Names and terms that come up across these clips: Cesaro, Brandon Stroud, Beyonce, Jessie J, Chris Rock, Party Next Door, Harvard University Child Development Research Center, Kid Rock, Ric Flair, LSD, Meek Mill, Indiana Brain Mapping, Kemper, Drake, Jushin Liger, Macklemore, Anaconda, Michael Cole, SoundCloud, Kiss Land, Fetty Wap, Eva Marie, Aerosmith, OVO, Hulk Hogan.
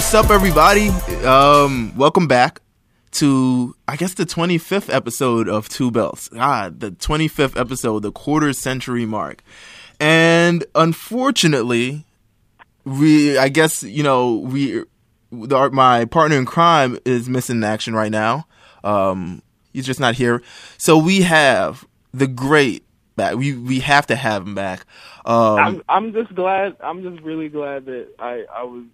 What's up, everybody? Welcome back to, I guess, the 25th episode of Two Belts. The 25th episode, the quarter century mark. And unfortunately, my partner in crime is missing in action right now. He's just not here. So we have the great back. We have to have him back. I'm just glad. I'm just really glad that I was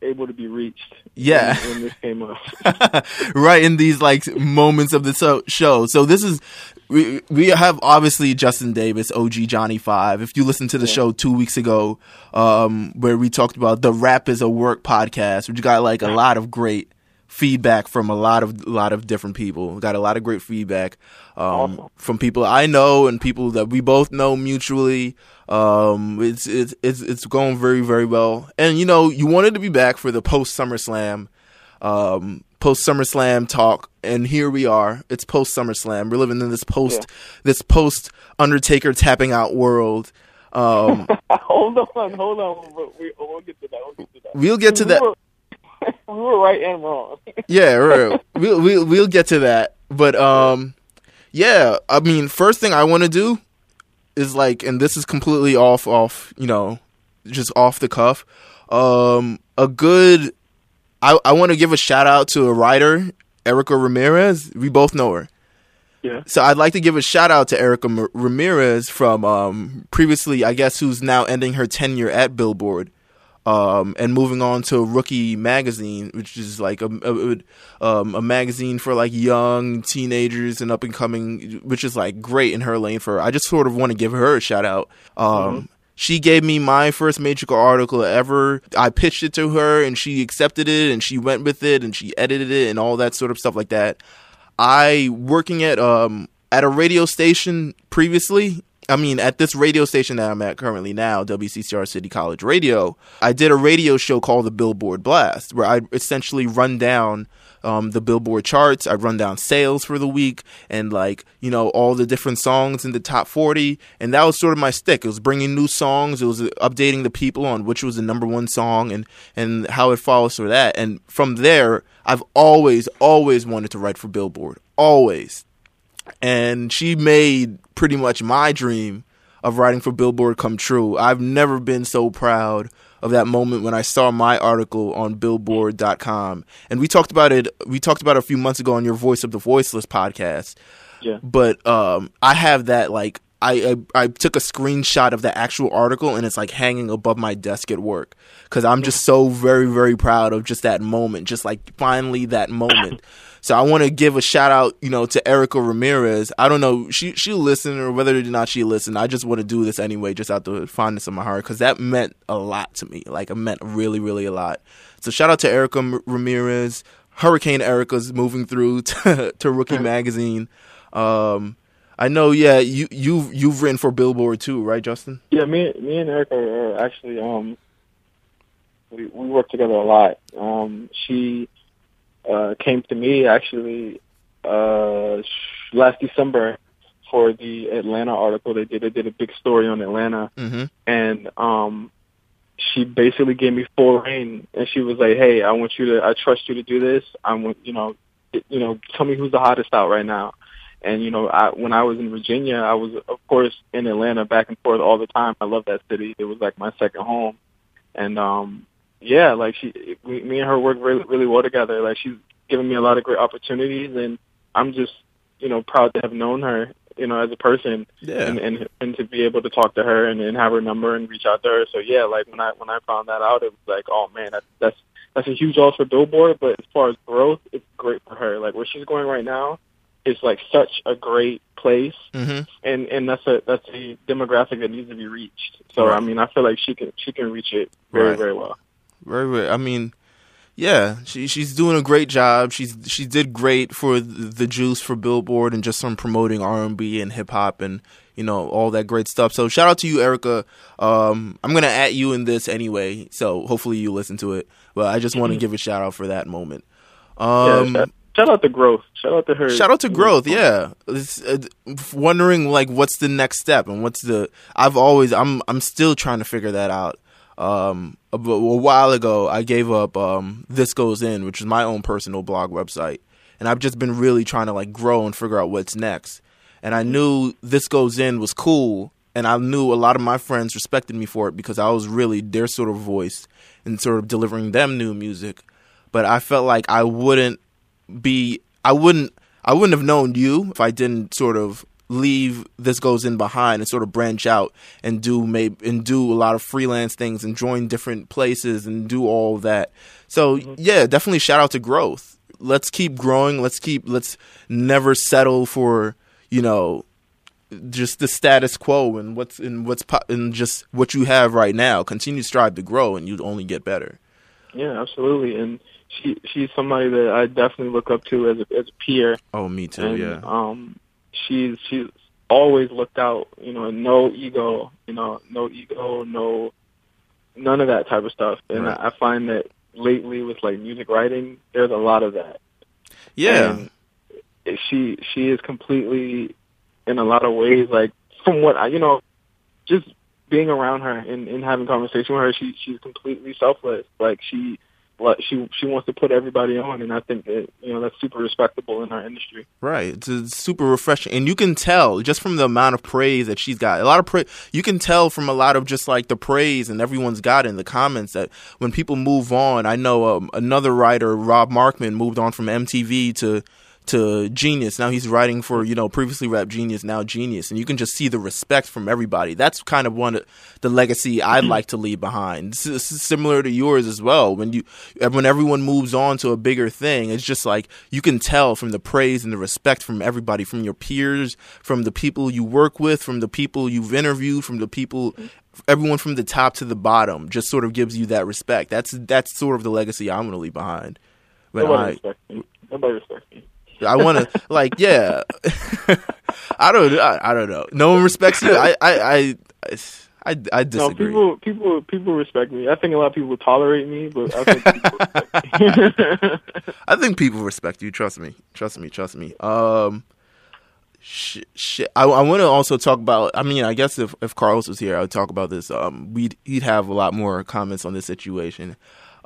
able to be reached. Yeah. When this came up. Right in these moments of the show. So this is, we have obviously Justin Davis, OG Johnny 5. If you listened to the show 2 weeks ago, where we talked about the Rap is a Work podcast, which got a lot of great feedback from a lot of different people. Got a lot of great feedback from people I know and people that we both know mutually. It's going very, very well. And you wanted to be back for the post SummerSlam talk, and here we are. It's post SummerSlam. We're living in this post Undertaker tapping out world. Hold on. We'll get to that. We'll get to that. We were right and wrong. Yeah, right. We'll get to that. But I mean, first thing I want to do is and this is completely off, just off the cuff. I want to give a shout out to a writer, Erica Ramirez. We both know her. Yeah. So I'd like to give a shout out to Erica Ramirez from previously, I guess, who's now ending her tenure at Billboard. And moving on to Rookie magazine, which is a magazine for young teenagers and up and coming, which is great in her lane for her. I just sort of want to give her a shout out. She gave me my first Matrical article ever. I pitched it to her and she accepted it and she went with it and she edited it and all that sort of stuff like that. I working at a radio station previously. I mean, at this radio station that I'm at currently now, WCCR City College Radio, I did a radio show called The Billboard Blast, where I essentially run down the Billboard charts. I run down sales for the week and, all the different songs in the top 40. And that was sort of my stick. It was bringing new songs. It was updating the people on which was the number one song and how it follows for that. And from there, I've always wanted to write for Billboard. Always. And she made pretty much my dream of writing for Billboard come true. I've never been so proud of that moment when I saw my article on Billboard.com. And we talked about it. We talked about it a few months ago on your Voice of the Voiceless podcast. Yeah. But I have that I took a screenshot of the actual article and it's hanging above my desk at work because I'm just so very, very proud of just that moment, just finally that moment. So I want to give a shout out, to Erica Ramirez. I don't know, she'll listen or whether or not she listen. I just want to do this anyway, just out the fondness of my heart because that meant a lot to me. It meant really, really a lot. So shout out to Erica Ramirez. Hurricane Erica's moving through to Rookie magazine. I know, yeah. You've written for Billboard too, right, Justin? Yeah, me and Erica are actually we work together a lot. She came to me actually last December for the Atlanta article they did. They did a big story on Atlanta, and she basically gave me full reign, and she was like, "Hey, I trust you to do this. I want tell me who's the hottest out right now." And, when I was in Virginia, I was, of course, in Atlanta back and forth all the time. I love that city. It was my second home. And, me and her work really, really well together. She's given me a lot of great opportunities. And I'm just, proud to have known her, as a person. Yeah. And to be able to talk to her and have her number and reach out to her. So, yeah, when I found that out, it was oh, man, that's a huge loss for Billboard. But as far as growth, it's great for her. Where she's going right now. It's such a great place, and that's a demographic that needs to be reached. So right. I mean, I feel she can reach it very right. very well. Very well. I mean, yeah, she's doing a great job. She did great for the Juice for Billboard and just from promoting R&B and hip hop and all that great stuff. So shout out to you, Erica. I'm gonna at you in this anyway, so hopefully you listen to it. But I just want to give a shout out for that moment. Shout out to growth. Shout out to her. Shout out to growth. Yeah, wondering what's the next step and what's the. I'm still trying to figure that out. a while ago, I gave up This Goes In, which is my own personal blog website. And I've just been really trying to like grow and figure out what's next. And I knew This Goes In was cool. And I knew a lot of my friends respected me for it because I was really their sort of voice and sort of delivering them new music. But I felt like I wouldn't have known you if I didn't sort of leave This Goes In behind and sort of branch out and do a lot of freelance things and join different places and do all that. So yeah, definitely shout out to growth. Let's keep growing. Let's never settle for, you know, just the status quo and just what you have right now. Continue to strive to grow and you'd only get better. Yeah, absolutely. And she's somebody that I definitely look up to as a peer. Oh, me too. And, yeah. She's always looked out, you know, no ego, none of that type of stuff. And right. I find that lately with like music writing, there's a lot of that. Yeah. And she is completely, in a lot of ways, like from what I, you know, just being around her and having conversation with her, she's completely selfless. Like she wants to put everybody on, and I think that, you know, that's super respectable in our industry. Right, it's super refreshing, and you can tell just from the amount of praise that she's got. A lot of praise. You can tell from a lot of just like the praise and everyone's got in the comments that when people move on. I know another writer, Rob Markman, moved on from MTV to Genius. Now he's writing for, you know, previously Rap Genius, now Genius, and you can just see the respect from everybody. That's kind of one of the legacy I'd like to leave behind. It's similar to yours as well. When everyone moves on to a bigger thing, it's just like you can tell from the praise and the respect from everybody, from your peers, from the people you work with, from the people you've interviewed, from the people, everyone from the top to the bottom just sort of gives you that respect. That's sort of the legacy I'm going to leave behind. But nobody respects you. I want to, like, yeah. I don't know. No one respects you. I disagree. No, people respect me. I think a lot of people tolerate me, but I think people respect me. I think people respect you. Trust me. I want to also talk about, I mean, I guess if Carlos was here, I would talk about this. He'd have a lot more comments on this situation.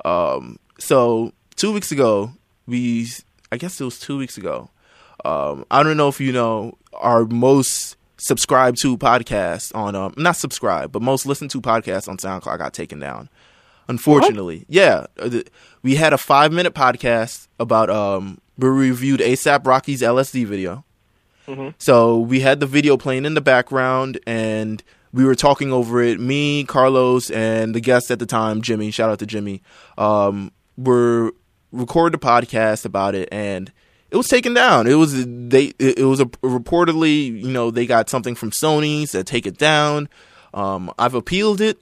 So 2 weeks ago, I guess it was 2 weeks ago. I don't know if you know, our most subscribed to podcast on, not subscribed, but most listened to podcast on SoundCloud got taken down. Unfortunately. What? Yeah. We had a 5-minute podcast about, we reviewed A$AP Rocky's LSD video. Mm-hmm. So we had the video playing in the background and we were talking over it. Me, Carlos, and the guest at the time, Jimmy, shout out to Jimmy, were recorded a podcast about it, and it was taken down. It was reportedly, you know, they got something from Sony to take it down. I've appealed it,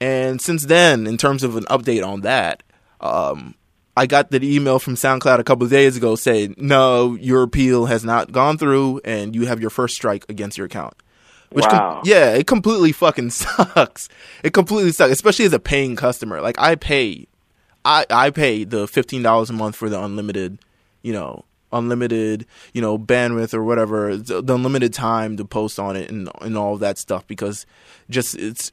and since then, in terms of an update on that, I got the email from SoundCloud a couple of days ago saying, no, your appeal has not gone through, and you have your first strike against your account. Which wow. It completely fucking sucks. It completely sucks, especially as a paying customer. Like, I pay the $15 a month for the unlimited bandwidth or whatever, the unlimited time to post on it and all of that stuff, because just it's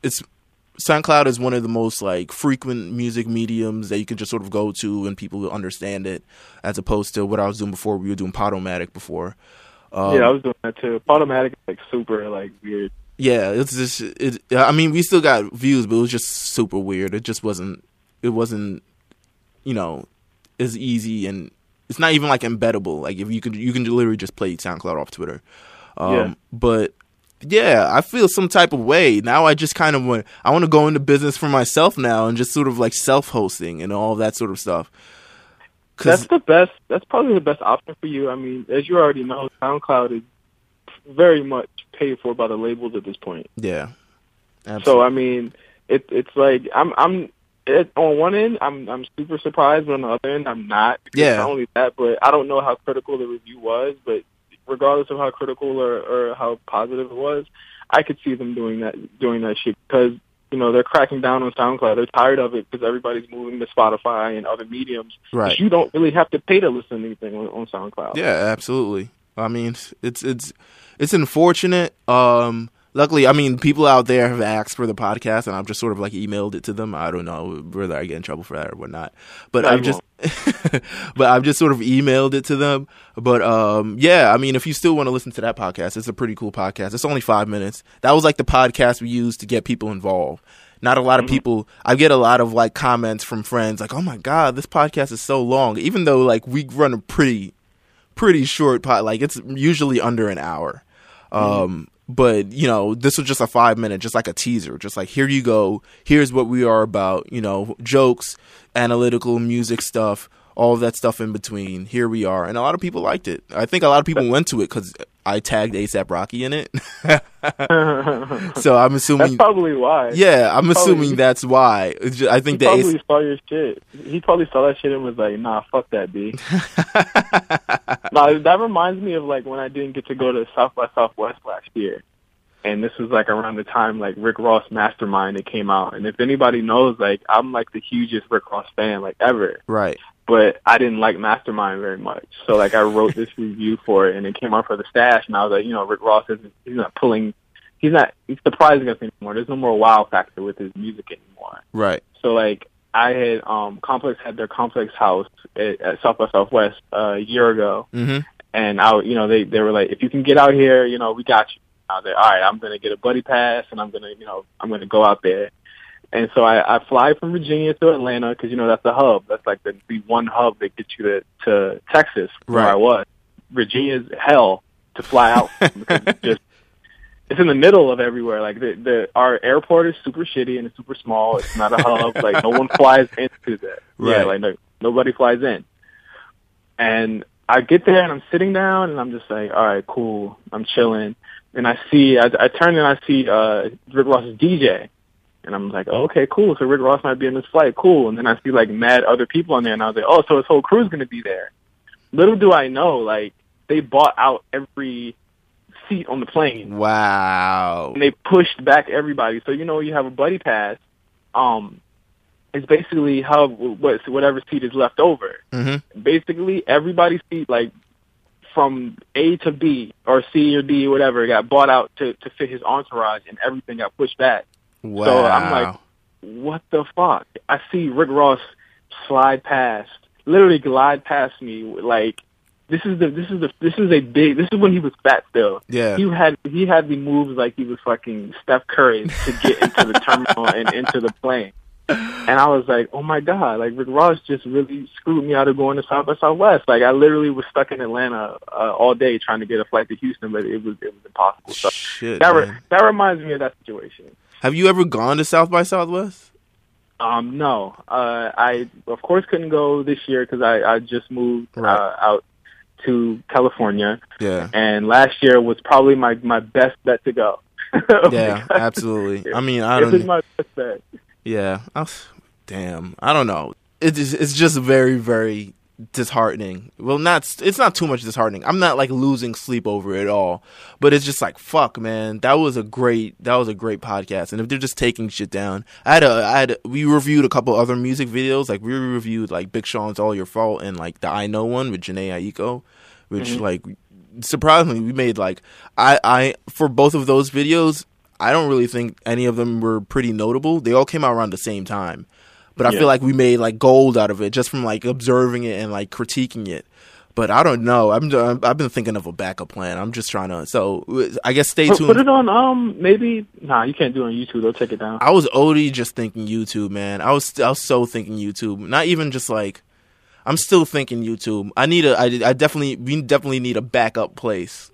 SoundCloud is one of the most like frequent music mediums that you can just sort of go to and people will understand it, as opposed to what I was doing before. We were doing Podomatic before. Yeah, I was doing that too. Podomatic is like super like weird. Yeah, it's just I mean, we still got views, but it was just super weird. It just wasn't. You know, is easy, and it's not even like embeddable. Like, if you can literally just play SoundCloud off Twitter. But yeah, I feel some type of way now. I just kind of want to go into business for myself now and just sort of like self-hosting and all that sort of stuff. That's probably the best option for you. I mean, as you already know, SoundCloud is very much paid for by the labels at this point. Yeah. Absolutely. So I mean, it's like on one end, I'm super surprised, but on the other end, I'm not. Yeah. Not only that, but I don't know how critical the review was, but regardless of how critical or how positive it was, I could see them doing that shit because, you know, they're cracking down on SoundCloud. They're tired of it because everybody's moving to Spotify and other mediums. Right. You don't really have to pay to listen to anything on SoundCloud. Yeah, absolutely. I mean, it's unfortunate. Luckily, I mean, people out there have asked for the podcast, and I've just sort of like emailed it to them. I don't know whether I get in trouble for that or whatnot, but I've just sort of emailed it to them. But yeah, I mean, if you still want to listen to that podcast, it's a pretty cool podcast. It's only 5 minutes. That was like the podcast we used to get people involved. Not a lot of people. I get a lot of like comments from friends like, "Oh my God, this podcast is so long," even though like we run a pretty short pod. Like it's usually under an hour. But, you know, this was just a 5 minute, just like a teaser, just like, here you go. Here's what we are about, you know, jokes, analytical music stuff, all of that stuff in between. Here we are. And a lot of people liked it. I think a lot of people went to it because I tagged A$AP Rocky in it. So I'm assuming. That's probably why. Yeah, I'm probably, assuming that's why. I think that he probably saw your shit. He probably saw that shit and was like, nah, fuck that, B. Nah, that reminds me of like when I didn't get to go to South by Southwest last year. And this was like around the time like Rick Ross Mastermind it came out. And if anybody knows, like I'm like the hugest Rick Ross fan like ever. Right. But I didn't like Mastermind very much. So, like, I wrote this review for it, and it came out for the stash, and I was like, you know, Rick Ross isn't, he's not surprising us anymore. There's no more wow factor with his music anymore. Right. So, like, I had, Complex had their Complex house at South by Southwest a year ago, and I, you know, they were like, if you can get out here, you know, we got you. I was like, all right, I'm going to get a buddy pass, and I'm going to go out there. And so I fly from Virginia to Atlanta because, you know, that's the hub. That's like the one hub that gets you to Texas, where I was. Virginia's hell to fly out from because it's in the middle of everywhere. Like our airport is super shitty and it's super small. It's not a hub. Like no one flies into that. Right. Yeah, like nobody flies in. And I get there and I'm sitting down and I'm just like, all right, cool. I'm chilling. And I turn and I see Rick Ross's DJ. And I'm like, oh, okay, cool. So Rick Ross might be in this flight. Cool. And then I see, like, mad other people on there. And I was like, oh, so his whole crew's going to be there. Little do I know, like, they bought out every seat on the plane. Wow. And they pushed back everybody. So, you know, you have a buddy pass. It's basically whatever seat is left over. Basically, everybody's seat, like, from A to B or C or D, whatever, got bought out to fit his entourage. And everything got pushed back. Wow. So I'm like, what the fuck? I see Rick Ross glide past me. Like, this is when he was fat still. Yeah. He had the moves like he was fucking Steph Curry to get into the terminal and into the plane. And I was like, oh my God, like Rick Ross just really screwed me out of going to South by Southwest. Like I literally was stuck in Atlanta all day trying to get a flight to Houston, but it was impossible. So shit, that reminds me of that situation. Have you ever gone to South by Southwest? No. I, of course, couldn't go this year because I just moved out to California. Yeah. And last year was probably my best bet to go. Yeah, absolutely. I mean, it was my best bet. Yeah. Damn. I don't know. It's just very, very disheartening. Well, it's not too much disheartening. I'm not like losing sleep over it all, but it's just like, fuck, man, that was a great podcast. And if they're just taking shit down, we reviewed a couple other music videos. Like we reviewed like Big Sean's All Your Fault and like the I Know one with Jhené Aiko, which like surprisingly we made like, I for both of those videos, I don't really think any of them were pretty notable. They all came out around the same time. But I feel like we made like gold out of it just from like observing it and like critiquing it. But I don't know. I've been thinking of a backup plan. I'm just trying to. So I guess stay tuned. Put it on. Maybe. Nah, you can't do it on YouTube. They'll take it down. I was OD just thinking YouTube, man. I was so thinking YouTube. Not even just like. I'm still thinking YouTube. We definitely need a backup place.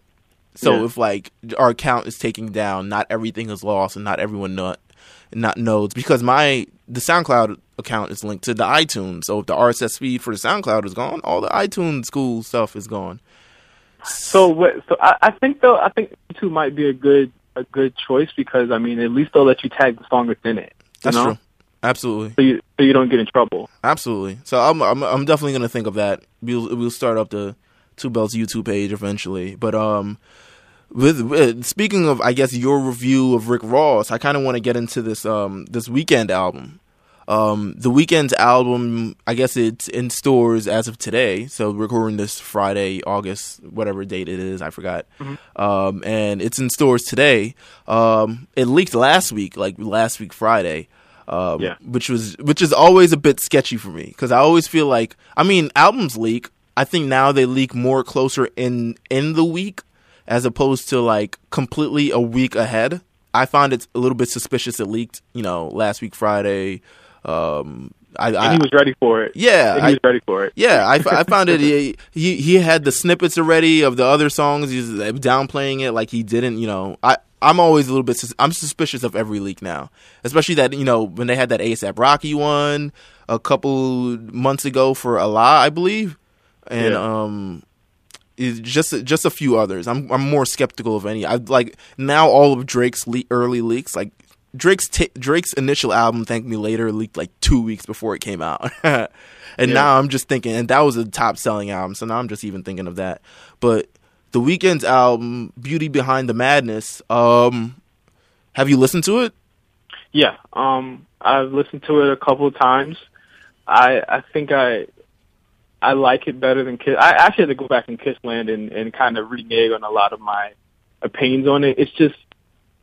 So if like our account is taken down, not everything is lost, and not everyone not nodes, because the SoundCloud account is linked to the iTunes. So if the RSS feed for the SoundCloud is gone, all the iTunes cool stuff is gone. So I think YouTube might be a good choice because I mean at least they'll let you tag the song that's in it. That's true. Absolutely. So you don't get in trouble. Absolutely. So I'm definitely gonna think of that. We'll start up the Two Belts YouTube page eventually, but With speaking of, I guess your review of Rick Ross, I kind of want to get into this this Weeknd album. The Weeknd's album, I guess it's in stores as of today. So recording this Friday, August, whatever date it is, I forgot. Mm-hmm. And it's in stores today. It leaked last week, Friday. Yeah. Which is always a bit sketchy for me because I always feel like, I mean, albums leak. I think now they leak more closer in the week as opposed to like completely a week ahead. I find it a little bit suspicious. It leaked, last week Friday. And he was ready for it. Yeah, and he was ready for it. Yeah, I found it. He had the snippets already of the other songs. He's downplaying it like he didn't. I'm always a little bit. I'm suspicious of every leak now, especially that when they had that A$AP Rocky one a couple months ago for Allah, I believe, and yeah. Just a few others. I'm more skeptical of any. I like now all of Drake's early leaks. Like Drake's initial album, Thank Me Later, leaked like 2 weeks before it came out, and now I'm just thinking. And that was a top selling album, so now I'm just even thinking of that, but. The Weeknd's album, Beauty Behind the Madness, have you listened to it? Yeah, I've listened to it a couple of times. I think I like it better than Kiss. I actually had to go back in Kiss Land and kind of renege on a lot of my opinions on it. It's just,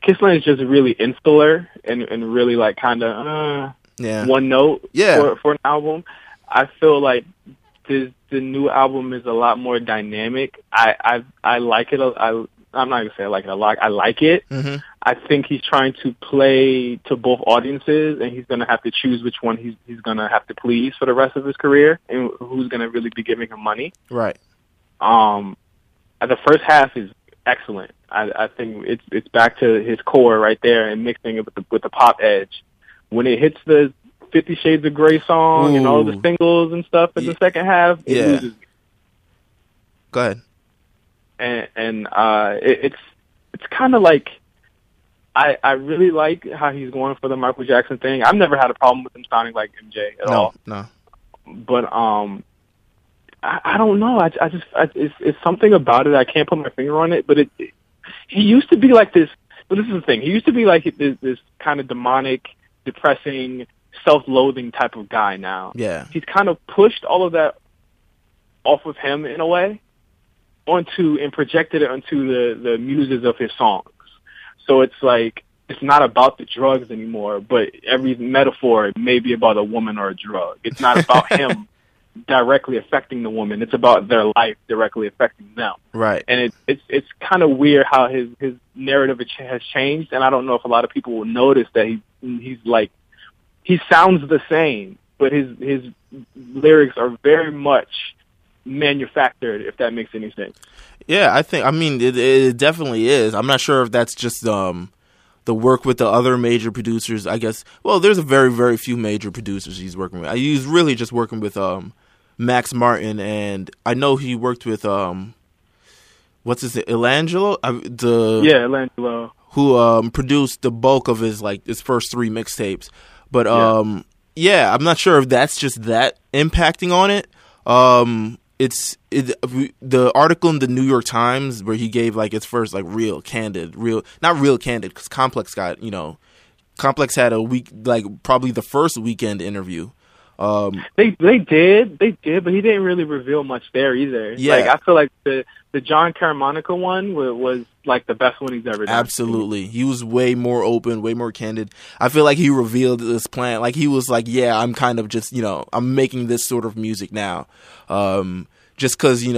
Kiss Land is just really insular and really like kind of one note for an album. I feel like the new album is a lot more dynamic. I like it. I'm not going to say I like it a lot. I like it. Mm-hmm. I think he's trying to play to both audiences, and he's going to have to choose which one he's going to have to please for the rest of his career and who's going to really be giving him money. Right. The first half is excellent. I think it's back to his core right there and mixing it with the pop edge. When it hits the 50 Shades of Grey song and all the singles and stuff in the second half. It loses me. Go ahead. And it's kind of like I really like how he's going for the Michael Jackson thing. I've never had a problem with him sounding like MJ at all. No. But I don't know. I just it's something about it. I can't put my finger on it. But he used to be like this. But this is the thing. He used to be like this kind of demonic, depressing, self-loathing type of guy now. Yeah. He's kind of pushed all of that off of him in a way onto and projected it onto the muses of his songs. So it's like it's not about the drugs anymore, but every metaphor may be about a woman or a drug. It's not about him directly affecting the woman. It's about their life directly affecting them. Right. And it's kind of weird how his narrative has changed, and I don't know if a lot of people will notice that he's like he sounds the same, but his lyrics are very much manufactured, if that makes any sense. Yeah, I think. I mean, it definitely is. I'm not sure if that's just the work with the other major producers. I guess. Well, there's a very, very few major producers he's working with. He's really just working with Max Martin, and I know he worked with what's his name, Elangelo? Elangelo, who produced the bulk of his first three mixtapes. But, I'm not sure if that's just that impacting on it. The article in the New York Times where he gave, like, his first, like, not real candid, because Complex had a week, like, probably the first Weeknd interview. They did, but he didn't really reveal much there either. Yeah. Like, I feel like the John Carmonica one was like the best one he's ever done. Absolutely. He was way more open, way more candid. I feel like he revealed this plan. Like he was like, yeah, I'm kind of just, I'm making this sort of music now. Just because, he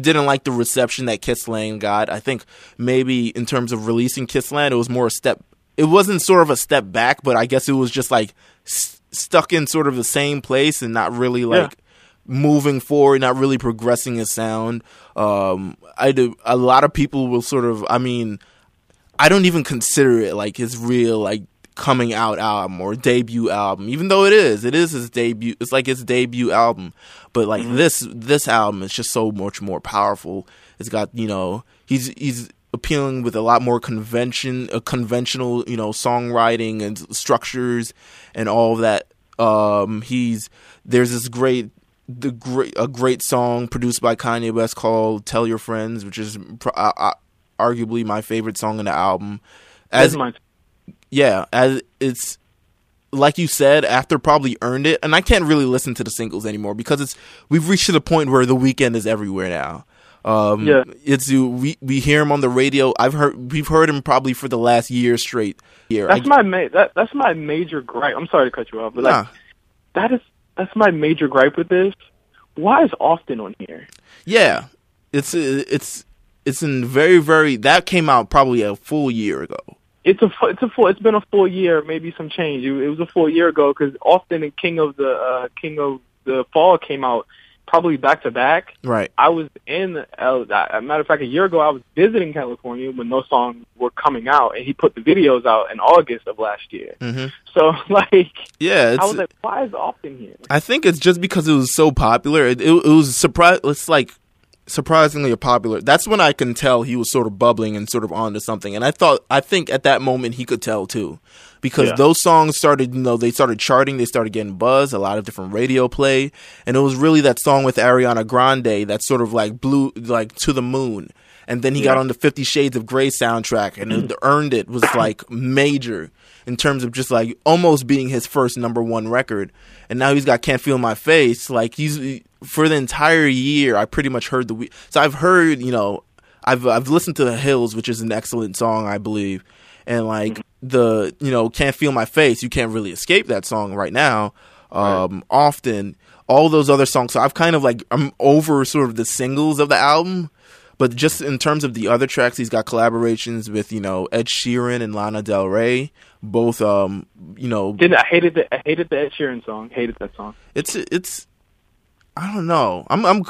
didn't like the reception that Kiss Land got. I think maybe in terms of releasing Kiss Land, it was more it wasn't sort of a step back, but I guess it was just like stuck in sort of the same place and not really like moving forward, not really progressing his sound. A lot of people will sort of, I mean, I don't even consider it like his real like coming out album or debut album, even though it is his debut. It's like his debut album, but like this album is just so much more powerful. It's got, he's appealing with a lot more conventional, songwriting and structures and all of that. There's this great song produced by Kanye West called "Tell Your Friends," which is arguably my favorite song in the album. As it's like you said, after probably earned it. And I can't really listen to the singles anymore because we've reached to the point where The Weeknd is everywhere now. Yeah. We hear him on the radio. We've heard him probably for the last year straight. That's my major gripe. I'm sorry to cut you off, but that's my major gripe with this. Why is Austin on here? Yeah, it's in very, very, that came out probably a full year ago. It's been a full year, maybe some change. It was a full year ago because Austin and King of the Fall came out probably back to back. Right. I was in, as a matter of fact, a year ago I was visiting California when those songs were coming out, and he put the videos out in August of last year. Mm-hmm. So I was like, why is Austin here? I think it's just because it was so popular. It was surprisingly popular. That's when I can tell he was sort of bubbling and sort of onto something. And I think at that moment he could tell too, because those songs started, they started charting, they started getting buzz, a lot of different radio play, and it was really that song with Ariana Grande that sort of like blew like to the moon. And then he got on the 50 Shades of Grey soundtrack, and it earned it was like major in terms of just like almost being his first number 1 record. And now he's got Can't Feel My Face. Like for the entire year, I pretty much heard so I've heard, I've listened to The Hills, which is an excellent song, I believe. And like Can't Feel My Face, you can't really escape that song right now. Often all those other songs. So I've kind of like, I'm over sort of the singles of the album, but just in terms of the other tracks, he's got collaborations with, Ed Sheeran and Lana Del Rey. Both, I hated the Ed Sheeran song. Hated that song. It's I don't know. I'm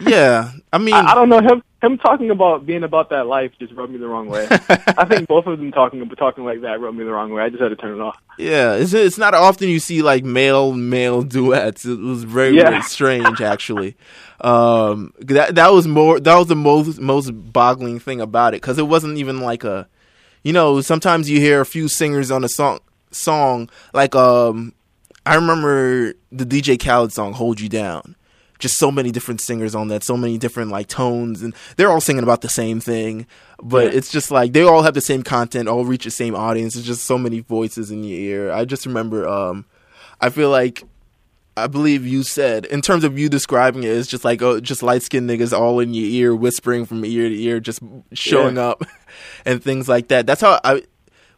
yeah. I mean, I don't know, him talking about being about that life just rubbed me the wrong way. I think both of them talking like that rubbed me the wrong way. I just had to turn it off. Yeah, it's not often you see like male duets. It was very strange actually. That was the most boggling thing about it, because it wasn't even like a, sometimes you hear a few singers on a song like I remember the DJ Khaled song, Hold You Down. Just so many different singers on that, so many different like tones, and they're all singing about the same thing. But it's just like they all have the same content, all reach the same audience. It's just so many voices in your ear. I just remember, I believe you said, in terms of you describing it, it's just like, just light-skinned niggas all in your ear, whispering from ear to ear, just showing up and things like that. That's how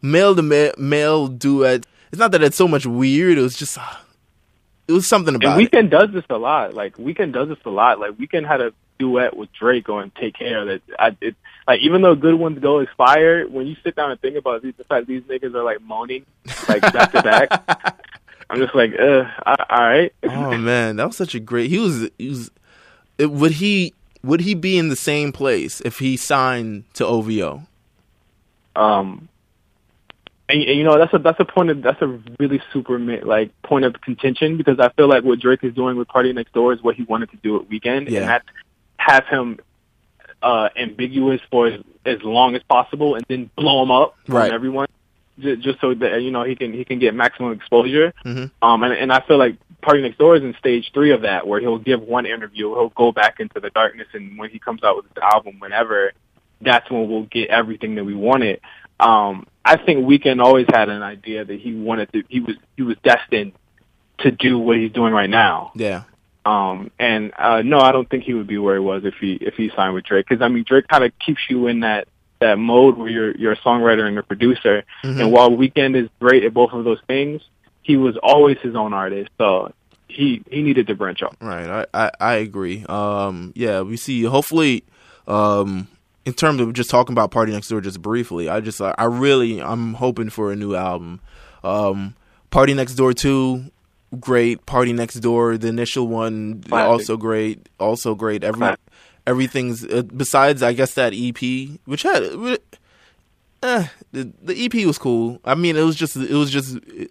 male duet. It's not that it's so much weird. It was just, it was something about it. And Weeknd does this a lot. Like, Weeknd had a duet with Drake on Take Care. Even though Good Ones Go is fire, when you sit down and think about it, the fact these niggas are, like, moaning, like, back to back. I'm just like, all right. Oh man, that was such a great. Would he be in the same place if he signed to OVO? And that's a really super like point of contention, because I feel like what Drake is doing with Party Next Door is what he wanted to do at Weeknd, and that's have him ambiguous for as long as possible, and then blow him up on everyone. Just so that he can get maximum exposure, and I feel like Party Next Door is in stage 3 of that, where he'll give one interview, he'll go back into the darkness, and when he comes out with his album, whenever, that's when we'll get everything that we wanted. I think Weeknd always had an idea that he was destined to do what he's doing right now. Yeah. No, I don't think he would be where he was if he signed with Drake, because I mean Drake kind of keeps you in that mode where you're a songwriter and a producer, and while Weeknd is great at both of those things, he was always his own artist, so he needed to branch out. Right, I agree. We see. Hopefully, in terms of just talking about Party Next Door just briefly, I'm hoping for a new album. Party Next Door 2, great. Party Next Door, the initial one, classic. also great. Everything's besides, I guess, that EP, which had the EP was cool. I mean, it was just a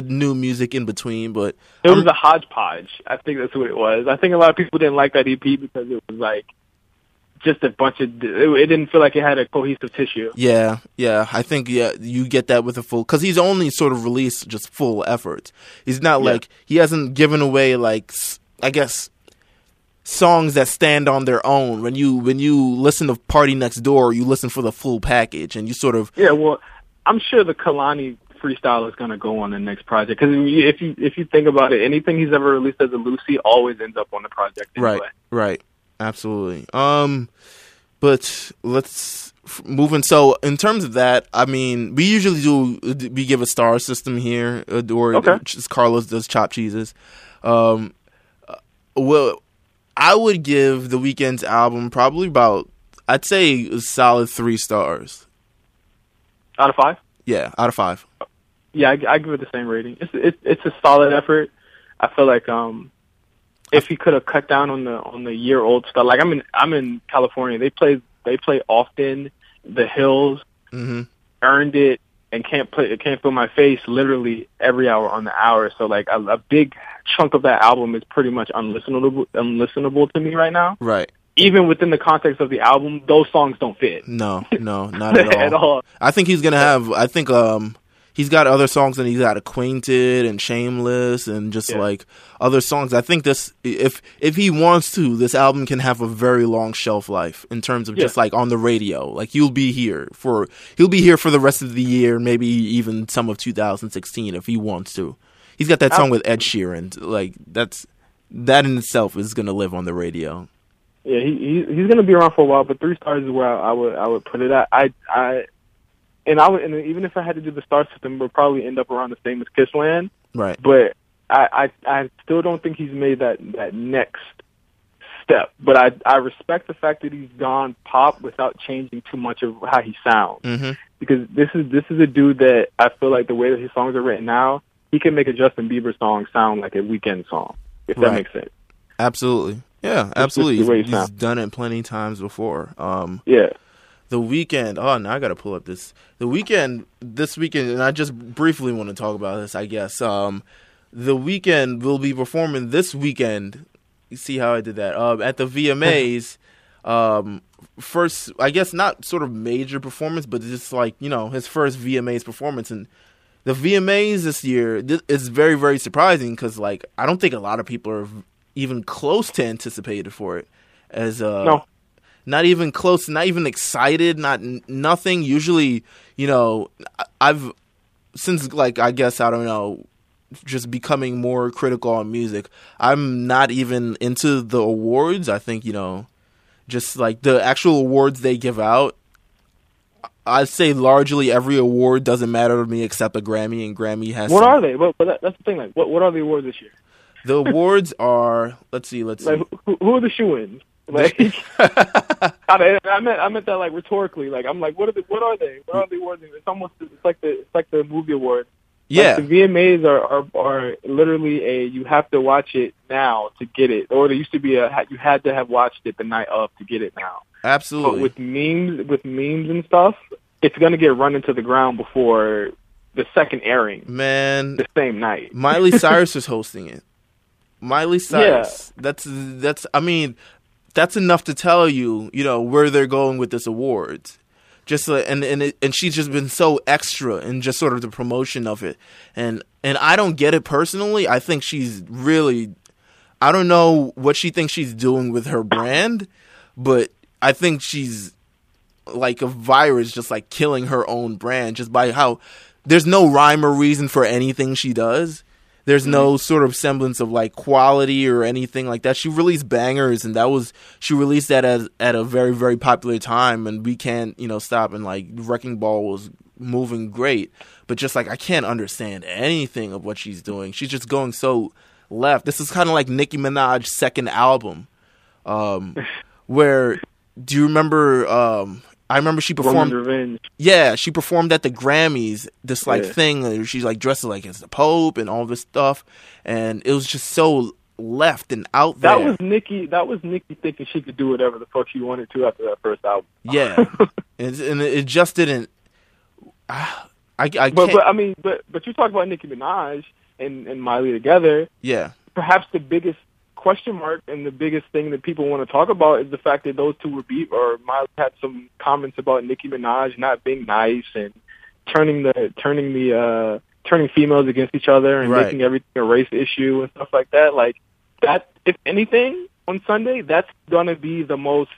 new music in between, but it was a hodgepodge. I think that's what it was. I think a lot of people didn't like that EP because it was like just a bunch of. It didn't feel like it had a cohesive tissue. Yeah. I think you get that with a full, because he's only sort of released just full effort. He's not like he hasn't given away like, I guess, songs that stand on their own. When you listen to Party Next Door, you listen for the full package, and you sort of I'm sure the Kalani freestyle is going to go on the next project. Because if you think about it, anything he's ever released as a Lucy always ends up on the project anyway. Right. Absolutely. But let's move in. So in terms of that, I mean, we usually do, we give a star system here, or Carlos does chopped cheeses. Well, I would give The Weeknd's album probably about, I'd say a solid 3 stars. Out of 5? Yeah, out of 5. Yeah, I give it the same rating. It's a solid effort. I feel like if he could have cut down on the year old stuff, like I'm in California. They play often The Hills, mm-hmm. Earned It, and Can't Feel My Face literally every hour on the hour. So like a big chunk of that album is pretty much unlistenable to me right now. Right. Even within the context of the album, those songs don't fit. No, not at all. At all. I think he's gonna have. I think he's got other songs, and he's got Acquainted and Shameless, and just like other songs. I think this, if he wants to, this album can have a very long shelf life in terms of just like on the radio. Like he'll be here for the rest of the year, maybe even some of 2016 if he wants to. He's got that song with Ed Sheeran. Like that in itself is gonna live on the radio. Yeah, he's gonna be around for a while, but 3 stars is where I would put it at. And even if I had to do the star system, we'll probably end up around the same as Kiss Land. Right. But I still don't think he's made that next step. But I respect the fact that he's gone pop without changing too much of how he sounds. Mm-hmm. Because this is a dude that I feel like the way that his songs are written now, he can make a Justin Bieber song sound like a Weeknd song, if that makes sense. Absolutely. Yeah, absolutely. He's done it plenty of times before. The Weeknd. Oh, now I got to pull up this. The Weeknd, this weekend, and I just briefly want to talk about this, I guess. The Weeknd will be performing this weekend. You see how I did that? At the VMAs, first, I guess not sort of major performance, but just like, you know, his first VMAs performance. And the VMAs this year is very, very surprising because, like, I don't think a lot of people are even close to anticipated for it, as not even close, not even excited, nothing. Usually, you know, I've since, like, I guess, I don't know, just becoming more critical on music, I'm not even into the awards. I think, you know, just like the actual awards they give out, I'd say largely every award doesn't matter to me except a Grammy, and Grammy has what are they? But that's the thing, like, what are the awards this year? The awards are, let's see. Like, who are the shoe-ins? Like, I meant that, like, rhetorically. Like, I'm like, what are they? What are the awards? It's almost, it's like the movie awards. Yeah. Like, the VMAs are literally a, you have to watch it now to get it. Or there used to be a, you had to have watched it the night of to get it now. Absolutely. But with memes and stuff, it's going to get run into the ground before the second airing. Man. The same night. Miley Cyrus is hosting it. Miley Cyrus. Yeah. That's. I mean, that's enough to tell you, you know, where they're going with this awards. Just and she's just been so extra in just sort of the promotion of it, and I don't get it personally. I think she's really, I don't know what she thinks she's doing with her brand, but I think she's like a virus, just like killing her own brand just by how there's no rhyme or reason for anything she does. There's no sort of semblance of, like, quality or anything like that. She released bangers, and she released that at a very, very popular time, and We Can't, you know, Stop, and, like, Wrecking Ball was moving great. But just, like, I can't understand anything of what she's doing. She's just going so left. This is kind of like Nicki Minaj's second album, where, do you remember, I remember she performed. Revenge. Yeah, she performed at the Grammys. This thing, she's like dressed like as the Pope and all this stuff, and it was just so left and out there. That was Nicki thinking she could do whatever the fuck she wanted to after that first album. Yeah, and it just didn't. But you talk about Nicki Minaj and Miley together. Yeah, perhaps the biggest question mark and the biggest thing that people want to talk about is the fact that those two were beef, or Miley had some comments about Nicki Minaj not being nice and turning females against each other and making everything a race issue and stuff like that. Like that, if anything, on Sunday, that's gonna be the most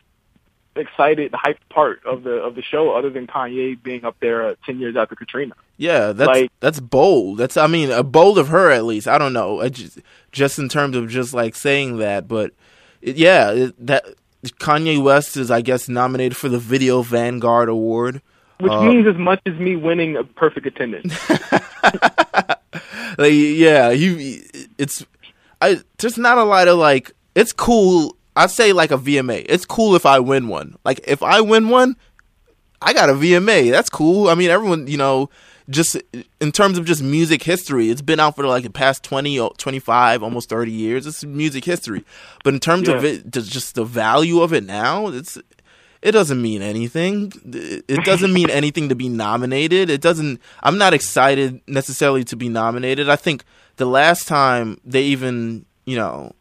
excited, hyped part of the show, other than Kanye being up there 10 years after Katrina. Yeah, that's bold. That's, I mean, bold of her, at least. I don't know, just in terms of just like saying that, but that Kanye West is, I guess, nominated for the Video Vanguard Award, which means as much as me winning a perfect attendance. Like, yeah, there's not a lot of like. It's cool. I say like a VMA. It's cool if I win one. Like, if I win one, I got a VMA. That's cool. I mean, everyone, you know, just in terms of just music history, it's been out for like the past 20, 25, almost 30 years. It's music history. But in terms of it, just the value of it now, it doesn't mean anything. It doesn't mean anything to be nominated. I'm not excited necessarily to be nominated. I think the last time they even, you know,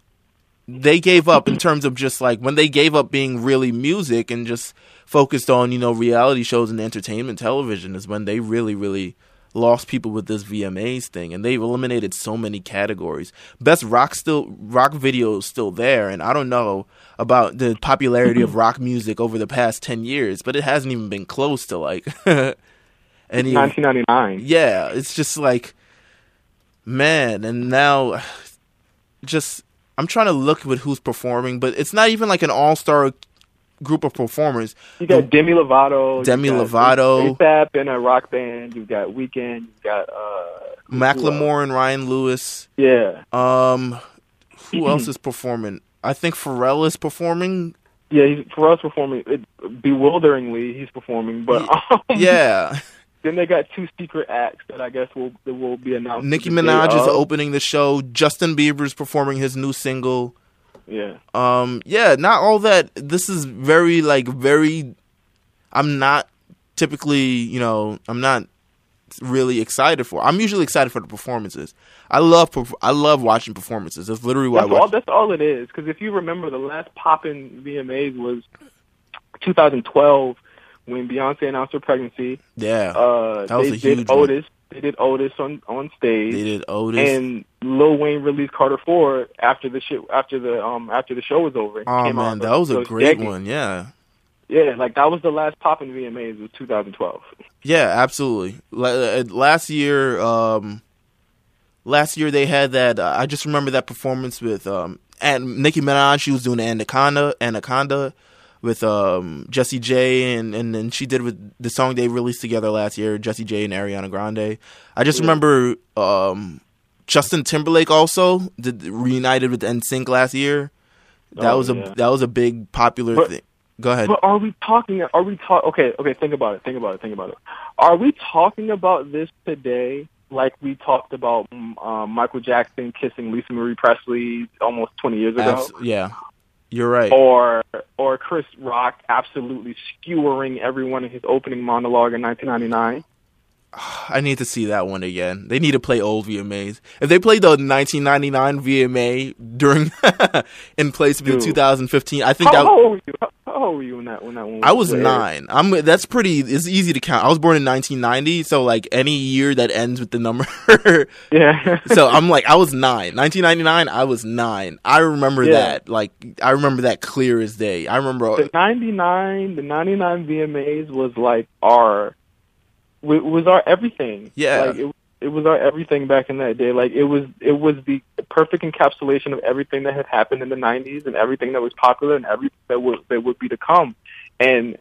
they gave up in terms of just like when they gave up being really music and just focused on, you know, reality shows and entertainment television is when they really, really lost people with this VMAs thing. And they've eliminated so many categories. Best rock video is still there. And I don't know about the popularity of rock music over the past 10 years, but it hasn't even been close to like any 1999. Yeah. It's just like, man. And now just, I'm trying to look at who's performing, but it's not even like an all-star group of performers. You got Demi Lovato. A$AP in a rock band. You've got Weeknd. You've got Macklemore and Ryan Lewis. Yeah. Who else is performing? I think Pharrell is performing. Yeah, Pharrell's performing. Bewilderingly, he's performing. But yeah. Then they got two secret acts that I guess will be announced. Nicki Minaj is opening the show. Justin Bieber's performing his new single. Yeah. Not all that. This is very, like, very... I'm not typically, you know, I'm not really excited for. I'm usually excited for the performances. I love watching performances. That's literally why I watch. That's all it is. Because if you remember, the last poppin' VMAs was 2012... when Beyonce announced her pregnancy. Yeah. They did Otis on stage. They did Otis. And Lil Wayne released Carter 4 after the show was over. Oh man, that was a great one, yeah. Yeah, like that was the last poppin' VMAs was 2012. Yeah, absolutely. Last year they had that I just remember that performance with and Nicki Minaj, she was doing Anaconda with Jessie J, and then she did with the song they released together last year, Jessie J and Ariana Grande. I just remember Justin Timberlake also reunited with NSYNC last year. That was a big popular thing. Go ahead. But okay, think about it. Are we talking about this today like we talked about Michael Jackson kissing Lisa Marie Presley almost 20 years ago? Yeah. You're right. Or Chris Rock absolutely skewering everyone in his opening monologue in 1999. I need to see that one again. They need to play old VMAs. If they played the 1999 VMA during in place of the 2015, I think how old were you? How old were you when that one? I was 9. That's pretty. It's easy to count. I was born in 1990, so like any year that ends with the number. Yeah. So I'm like, I was 9. 1999, I was 9. I remember that. Like, I remember that clear as day. I remember the 99 VMAs was like our everything. Yeah, like it was our everything back in that day. Like it was the perfect encapsulation of everything that had happened in the 90s and everything that was popular and everything that would be to come. And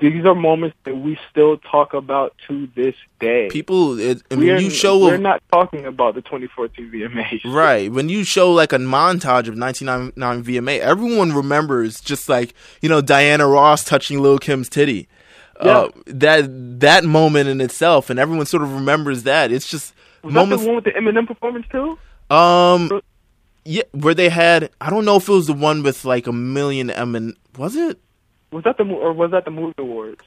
these are moments that we still talk about to this day. We're not talking about the 2014 VMAs. Right. When you show like a montage of 1999 VMA, everyone remembers just like, you know, Diana Ross touching Lil' Kim's titty. That moment in itself, and everyone sort of remembers that. It's just was that the one with the Eminem performance too? Where they had, I don't know if it was the one with like a million Eminem. Was it? Was that the movie awards?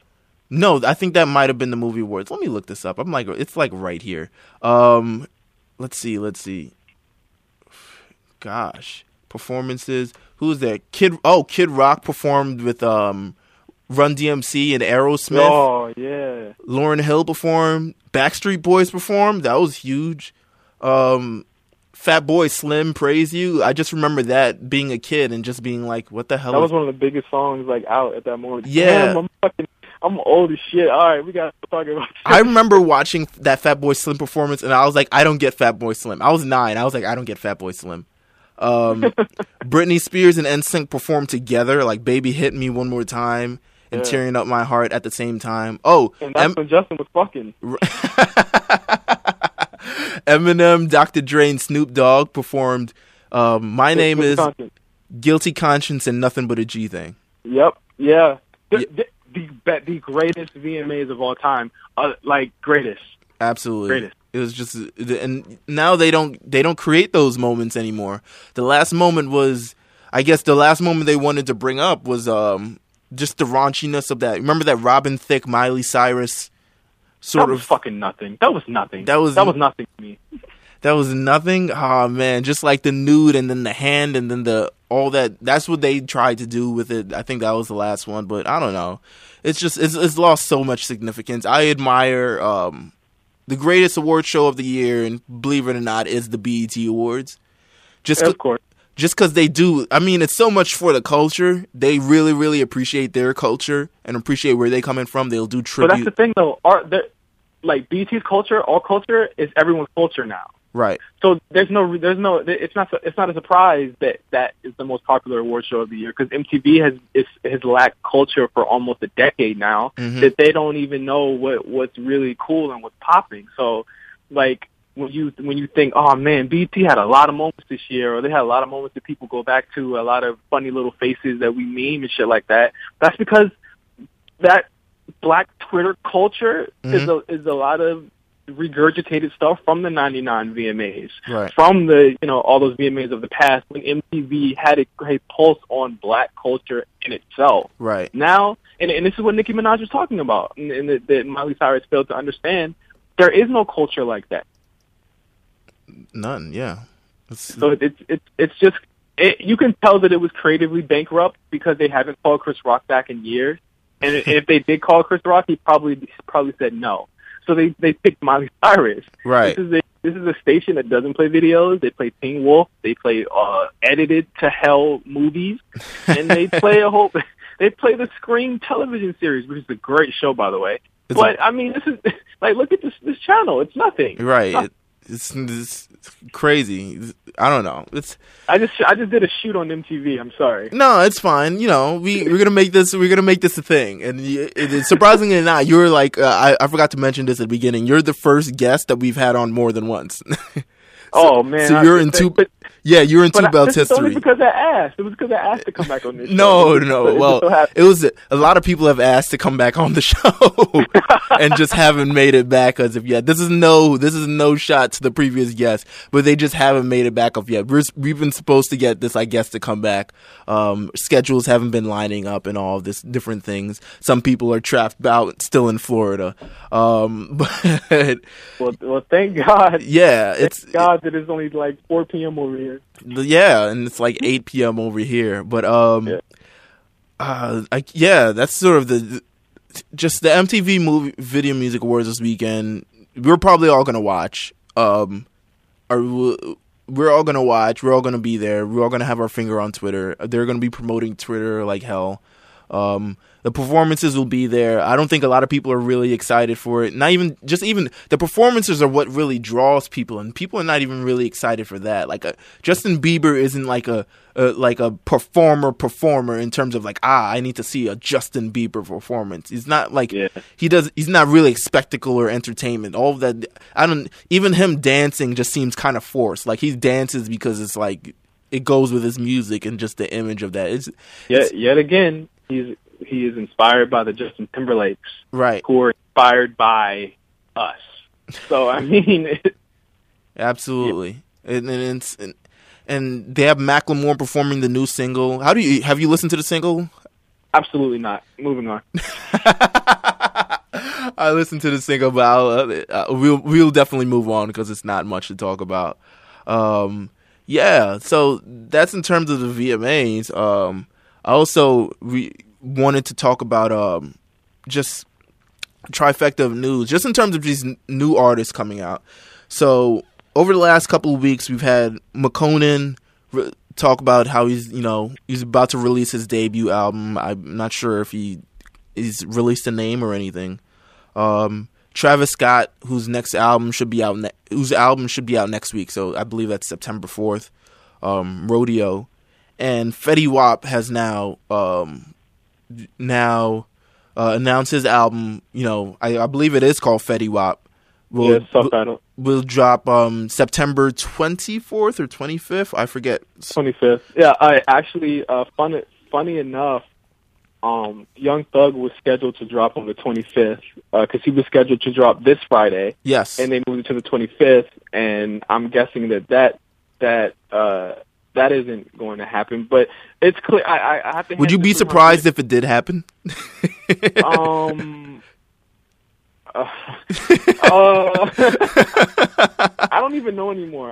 No, I think that might have been the movie awards. Let me look this up. I'm like, it's like right here. Let's see. Gosh, performances. Who's that? Kid Rock performed with Run DMC and Aerosmith. Oh, yeah. Lauryn Hill performed. Backstreet Boys performed. That was huge. Fatboy Slim Praise You. I just remember that being a kid and just being like, what the hell? That was one of the biggest songs like out at that moment. Yeah. Damn, I'm old as shit. All right, we got to talk about shit. I remember watching that Fatboy Slim performance, and I was like, I don't get Fatboy Slim. I was 9. I was like, I don't get Fatboy Slim. Britney Spears and NSYNC performed together, like Baby Hit Me One More Time and Tearing Up My Heart at the same time. Oh, and that's when Justin was fucking. Eminem, Dr. Dre, and Snoop Dogg performed My Name Is, Guilty Conscience, and Nothing But a G Thing. Yep. Yeah. The greatest VMAs of all time, greatest. Absolutely, greatest. It was just, and now they don't create those moments anymore. The last moment was, I guess, the last moment they wanted to bring up was just the raunchiness of that. Remember that Robin Thicke, Miley Cyrus sort of fucking nothing. That was nothing. That was nothing to me. That was nothing. Oh man, just like the nude and then the hand and then the all that. That's what they tried to do with it. I think that was the last one, but I don't know. It's just it's lost so much significance. I admire the greatest award show of the year, and believe it or not, is the BET Awards. Just because they do. I mean, it's so much for the culture. They really, really appreciate their culture and appreciate where they coming from. They'll do tribute. But that's the thing, though. BET's culture, all culture, is everyone's culture now. Right. So there's no. It's not a surprise that is the most popular award show of the year, because MTV has lacked culture for almost a decade now. Mm-hmm. That they don't even know what's really cool and what's popping. So, like when you think, oh man, BET had a lot of moments this year, or they had a lot of moments that people go back to, a lot of funny little faces that we meme and shit like that. That's because that Black Twitter culture is a lot of regurgitated stuff from the 99 VMAs, right, from the all those VMAs of the past, when MTV had a great pulse on Black culture in itself. Right now, and this is what Nicki Minaj was talking about, and that Miley Cyrus failed to understand. There is no culture like that. None. Yeah. So it's just you can tell that it was creatively bankrupt because they haven't called Chris Rock back in years, and if they did call Chris Rock, he probably said no. So they picked Miley Cyrus. Right. This is a station that doesn't play videos. They play Teen Wolf. They play edited to hell movies, and they play They play the Scream television series, which is a great show, by the way. This is like, look at this channel. It's nothing. Right. It's crazy. I don't know. I just did a shoot on MTV. I'm sorry. No, it's fine. We're gonna make this. We're gonna make this a thing. And surprisingly or not, you're like I forgot to mention this at the beginning. You're the first guest that we've had on more than once. So you're in two. Yeah, you're in Two Belts history. Only because I asked. It was because I asked to come back on this. No, show. No. It was a lot of people have asked to come back on the show and just haven't made it back as of yet. This is no shot to the previous guest, but they just haven't made it back up yet. We've been supposed to get this, I guess, to come back. Schedules haven't been lining up and all of this different things. Some people are trapped out still in Florida. But well, thank God. Yeah, thank God that it's only like 4 p.m. over here. Yeah, and it's like 8 p.m. over here. But that's sort of the MTV Video Music Awards this weekend. We're probably all gonna watch. We're all gonna watch. We're all gonna be there. We're all gonna have our finger on Twitter. They're gonna be promoting Twitter like hell. The performances will be there. I don't think a lot of people are really excited for it. Even the performances are what really draws people, and people are not even really excited for that. Like Justin Bieber isn't like a performer in terms of like, I need to see a Justin Bieber performance. He's not like he's not really spectacle or entertainment. All of that, even him dancing just seems kind of forced. Like he dances because it's like it goes with his music and just the image of that. Yet again, He is inspired by the Justin Timberlakes, right, who are inspired by us. So I mean, absolutely, yeah. and they have Macklemore performing the new single. Have you listened to the single? Absolutely not. Moving on. I listened to the single, but we'll definitely move on because it's not much to talk about. So that's in terms of the VMAs. I also wanted to talk about just trifecta of news, just in terms of these new artists coming out. So over the last couple of weeks, we've had McConan talk about how he's about to release his debut album. I'm not sure if he is released a name or anything. Travis Scott, whose album should be out next week, so I believe that's September 4th. Rodeo, and Fetty Wap has now announced his album. I believe it is called Fetty Wap. Will drop September 24th or 25th. I forget. 25th. Yeah, I actually funny enough, Young Thug was scheduled to drop on the 25th because he was scheduled to drop this Friday. Yes, and they moved it to the 25th, and I'm guessing that isn't going to happen. But it's clear. I have to. Would you be surprised if it did happen? I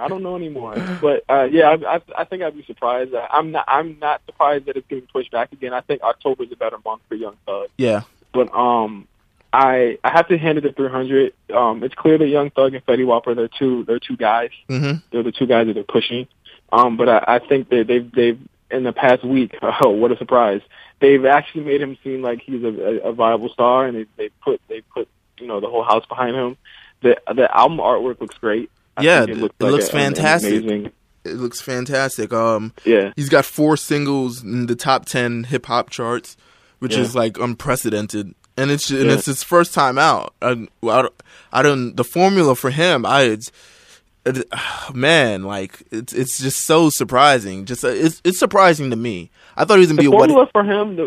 don't know anymore. But yeah, I think I'd be surprised. I'm not surprised that it's getting pushed back again. I think October is a better month for Young Thug. Yeah. But I have to hand it to 300. It's clear that Young Thug and Fetty Wap are their two guys. Mm-hmm. They're the two guys that they're pushing. But I think that they've in the past week, oh, what a surprise! They've actually made him seem like he's a viable star, and they put. The whole house behind him. The album artwork looks great. It looks fantastic. Amazing. It looks fantastic. Yeah. He's got 4 singles in the top 10 hip hop charts, which is like unprecedented. And it's his first time out. I don't. The formula for him, it's just so surprising. Just it's surprising to me. I thought he was gonna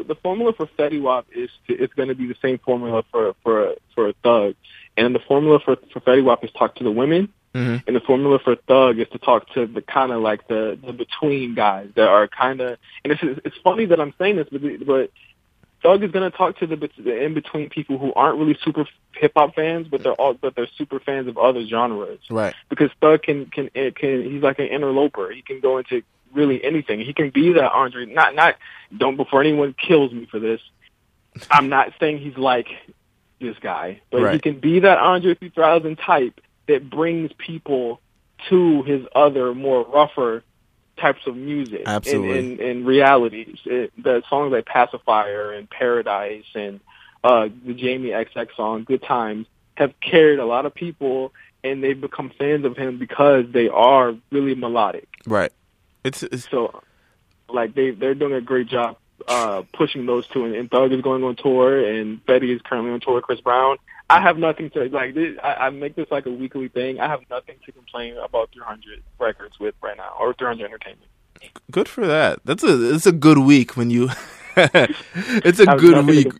The formula for Fetty Wap is going to be the same formula for a Thug, and the formula for Fetty Wap is talk to the women, mm-hmm. and the formula for Thug is to talk to the kind of like the between guys that are kind of. And it's funny that I'm saying this, but Thug is going to talk to the in between people who aren't really super hip hop fans, but they're super fans of other genres. Right. Because Thug can he's like an interloper. He can go into really anything. He can be that Andre. Not don't before anyone kills me for this. I'm not saying he's like this guy, but right. He can be that Andre 3000 type that brings people to his other more rougher types of music. Absolutely. And realities. The songs like Pacifier and Paradise and the Jamie XX song, Good Times, have carried a lot of people, and they've become fans of him because they are really melodic. Right. It's so, like, they're doing a great job pushing those two, and Thug is going on tour, and Fetty is currently on tour with Chris Brown. I have nothing to, like, I make this like a weekly thing. I have nothing to complain about 300 Records with right now, or 300 Entertainment. Good for that. It's a good week when you... It's a good week.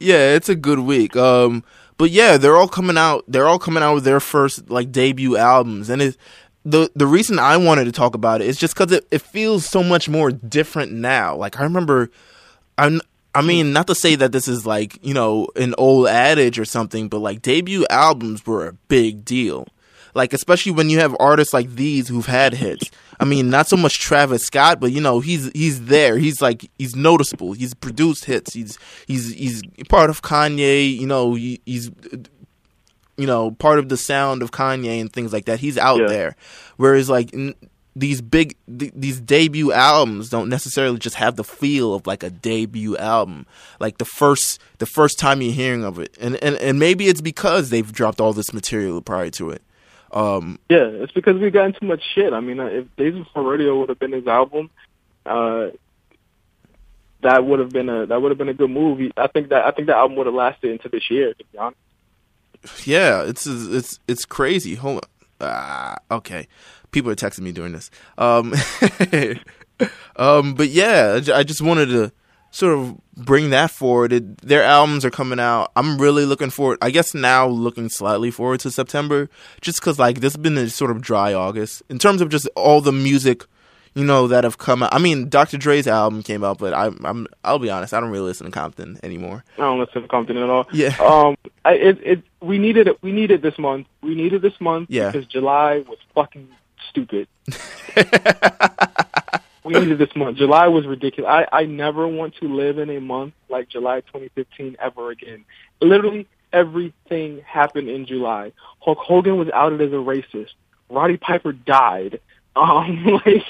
Yeah, it's a good week. But yeah, they're all coming out with their first, like, debut albums, and the reason I wanted to talk about it is just because it feels so much more different now. Like, I remember... I mean, not to say that this is like, an old adage or something, but like debut albums were a big deal. Like, especially when you have artists like these who've had hits. I mean, not so much Travis Scott, but he's there. He's like, he's noticeable. He's produced hits. He's part of Kanye, he's part of the sound of Kanye and things like that. He's out there. Whereas like these debut albums don't necessarily just have the feel of like a debut album, like the first time you're hearing of it, and maybe it's because they've dropped all this material prior to it. Yeah, it's because we've gotten too much shit. I mean, if Days Before Radio would have been his album, that would have been a good move. I think that album would have lasted into this year, to be honest. Yeah, it's crazy. Hold on. Okay. People are texting me during this. But yeah, I just wanted to sort of bring that forward. Their albums are coming out. I'm really looking forward. I guess now looking slightly forward to September, just because like this has been a sort of dry August in terms of just all the music, that have come out. I mean, Dr. Dre's album came out, but I'll be honest, I don't really listen to Compton anymore. I don't listen to Compton at all. Yeah. We needed this month. We needed this month because July was fucking stupid. We needed this month. July was ridiculous. I never want to live in a month like July 2015 ever again. Literally everything happened in July. Hulk Hogan was outed as a racist. Roddy Piper died. Like,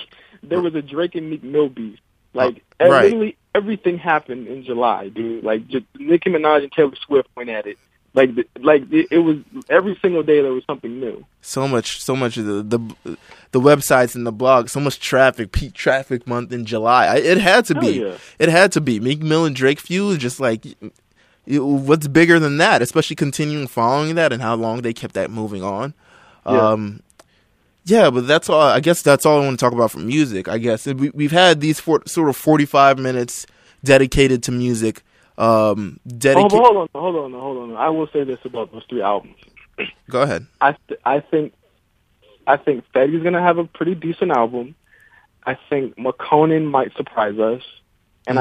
there was a Drake and Meek Mill beef. Like, literally everything happened in July, dude. Like, just Nicki Minaj and Taylor Swift went at it. Like it was every single day there was something new. So much of the websites and the blogs, so much traffic. Peak traffic month in July. It had to be. Yeah. It had to be. Meek Mill and Drake feud. Just like, what's bigger than that? Especially continuing following that and how long they kept that moving on. Yeah. Yeah, but that's all. I guess that's all I want to talk about for music. I guess we've had these sort of 45 minutes dedicated to music. Hold on. I will say this about those three albums. Go ahead. I think Fetty's gonna have a pretty decent album. I think McConan might surprise us, and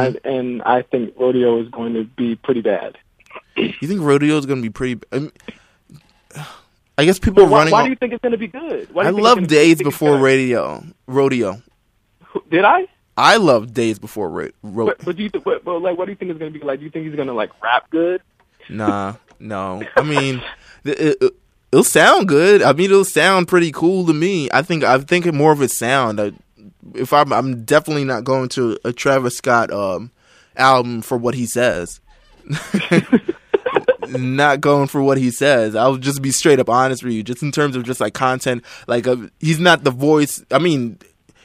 I think Rodeo is going to be pretty bad. You think Rodeo is going to be pretty? I guess people are running. Why do you think it's going to be good? I loved Days Before Rodeo. Did I? I love Days Before Rodeo. But do you like, what do you think it's going to be like? Do you think he's going to, like, rap good? Nah, no. I mean, it'll sound good. I mean, it'll sound pretty cool to me. I think more of its sound. I'm definitely not going to a Travis Scott album for what he says. Not going for what he says. I'll just be straight up honest with you. Just in terms of just, like, content. Like, he's not the voice. I mean,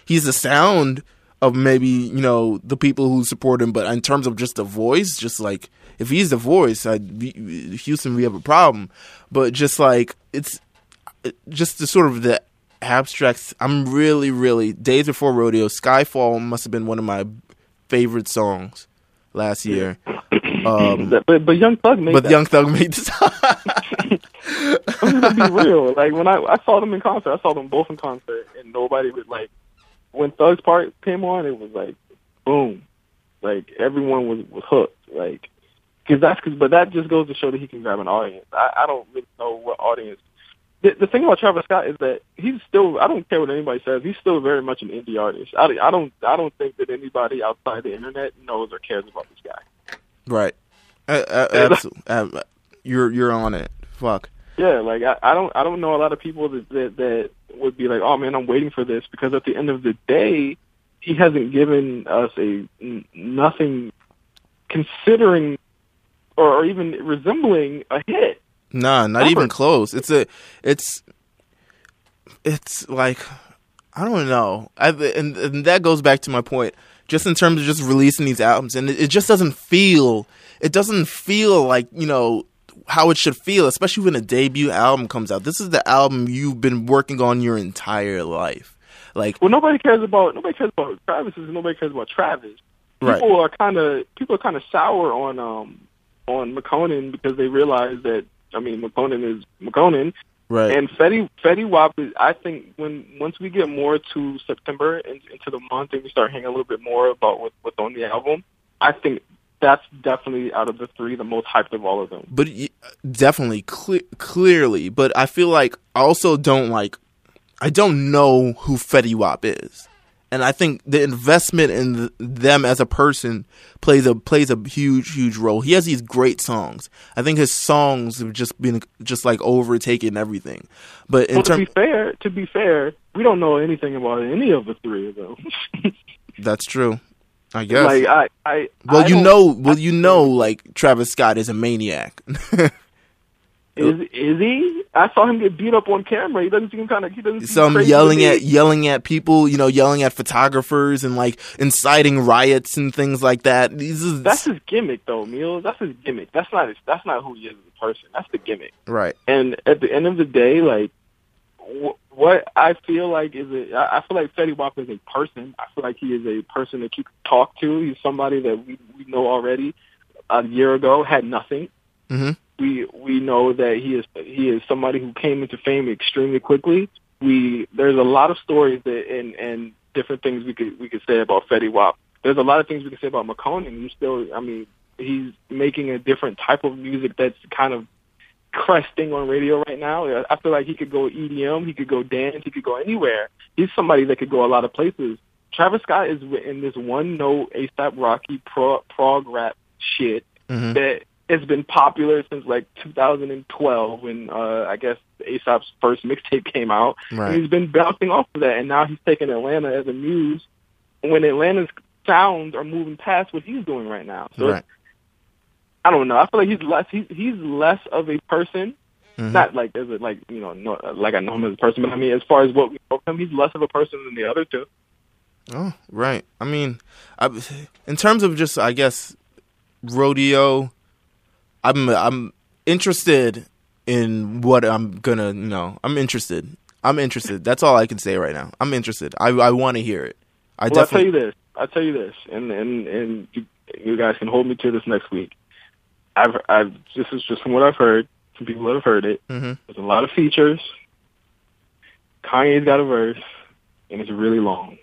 he's the sound of maybe, you know, the people who support him, but in terms of just the voice, just like, if he's the voice, Houston, we have a problem. But just like, it's just the sort of the abstracts. I'm really, really, Days Before Rodeo, Skyfall must have been one of my favorite songs last year. But Young Thug made Young Thug made this. I'm gonna be real. Like, when I saw them in concert, I saw them both in concert, and nobody would, like, when Thug's part came on, it was like, boom. Like, everyone was hooked. Like, but that just goes to show that he can grab an audience. I don't really know what audience. The thing about Travis Scott is that he's still, I don't care what anybody says, he's still very much an indie artist. I don't think that anybody outside the internet knows or cares about this guy. Right. Absolutely. You're on it. Fuck. Yeah, like, I don't know a lot of people that would be like, oh, man, I'm waiting for this, because at the end of the day, he hasn't given us nothing considering or even resembling a hit. Nah, not even close. It's like, I don't know. And that goes back to my point, just in terms of just releasing these albums. And it just doesn't feel like, you know, how it should feel, especially when a debut album comes out. This is the album you've been working on your entire life. Like, well, nobody cares about Travis. Nobody cares about Travis. People are kind of sour on McConan because they realize that, I mean, McConan is McConan. Right. And Fetty Wap is, I think, once we get more to September and into the month and we start hearing a little bit more about what's on the album, I think that's definitely, out of the three, the most hyped of all of them. But definitely, clearly. But I feel like I also don't know who Fetty Wap is. And I think the investment in them as a person plays a huge, huge role. He has these great songs. I think his songs have just been like overtaking everything. But to be fair, we don't know anything about any of the three of them. That's true. I guess. Like, you know, Travis Scott is a maniac. Is he? I saw him get beat up on camera. He doesn't seem yelling at people, you know, yelling at photographers and, like, inciting riots and things like that. That's his gimmick, though, Meals. That's his gimmick. That's not who he is as a person. That's the gimmick, right? And at the end of the day, like, what I feel like is I feel like Fetty Wap is a person. I feel like he is a person that you can talk to. He's somebody that we know already. A year ago, had nothing. Mm-hmm. We know that he is somebody who came into fame extremely quickly. There's a lot of stories that and different things we could say about Fetty Wap. There's a lot of things we could say about McConan. He's making a different type of music that's kind of cresting on radio right now. I feel like he could go EDM, he could go dance, he could go anywhere. He's somebody that could go a lot of places. Travis Scott is in this one note A$AP Rocky prog rap shit mm-hmm. that it's been popular since like 2012 when I guess A$AP's first mixtape came out. Right. And he's been bouncing off of that, and now he's taking Atlanta as a muse when Atlanta's sounds are moving past what he's doing right now. So right. I don't know. I feel like he's less of a person. Mm-hmm. Not like as a, like, you know, no, like I know him as a person, but I mean as far as what we know him, he's less of a person than the other two. Oh, right. I mean, in terms of just, I guess, rodeo, I'm interested in what I'm gonna, you know, I'm interested. That's all I can say right now. I'm interested. I want to hear it. I'll tell you this, and you guys can hold me to this next week. This is just from what I've heard, from people that have heard it. Mm-hmm. There's a lot of features. Kanye's got a verse, and it's really long.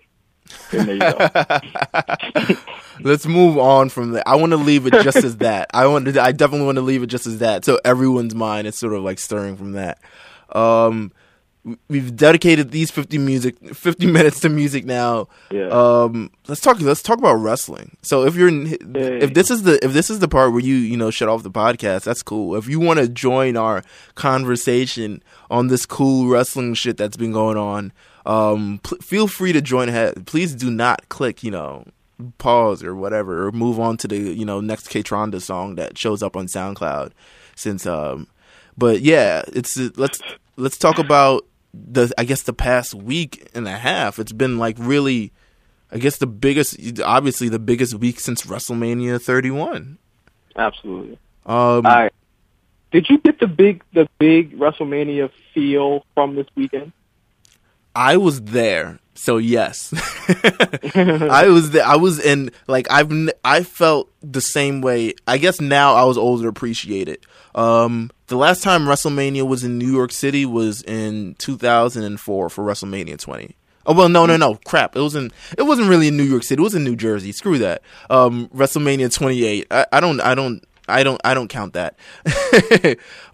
And there you go. Let's move on from that. I want to leave it just as that. I definitely want to leave it just as that. So everyone's mind is sort of like stirring from that. We've dedicated these 50 minutes to music now. Yeah. Let's talk about wrestling. So if this is the part where you shut off the podcast, that's cool. If you want to join our conversation on this cool wrestling shit that's been going on, feel free to join ahead. Please do not click, pause or whatever, or move on to the, next K-Tronda song that shows up on SoundCloud since but yeah, let's talk about the past week and a half. It's been like really, I guess obviously the biggest week since WrestleMania 31. Absolutely. Did you get the big WrestleMania feel from this weekend? I was there, so yes. I was there. I was in like I felt the same way. I guess now I was older to appreciate it. The last time WrestleMania was in New York City was in 2004 for WrestleMania 20. Oh well, no, crap. It wasn't really in New York City. It was in New Jersey. Screw that. WrestleMania 28. I don't count that.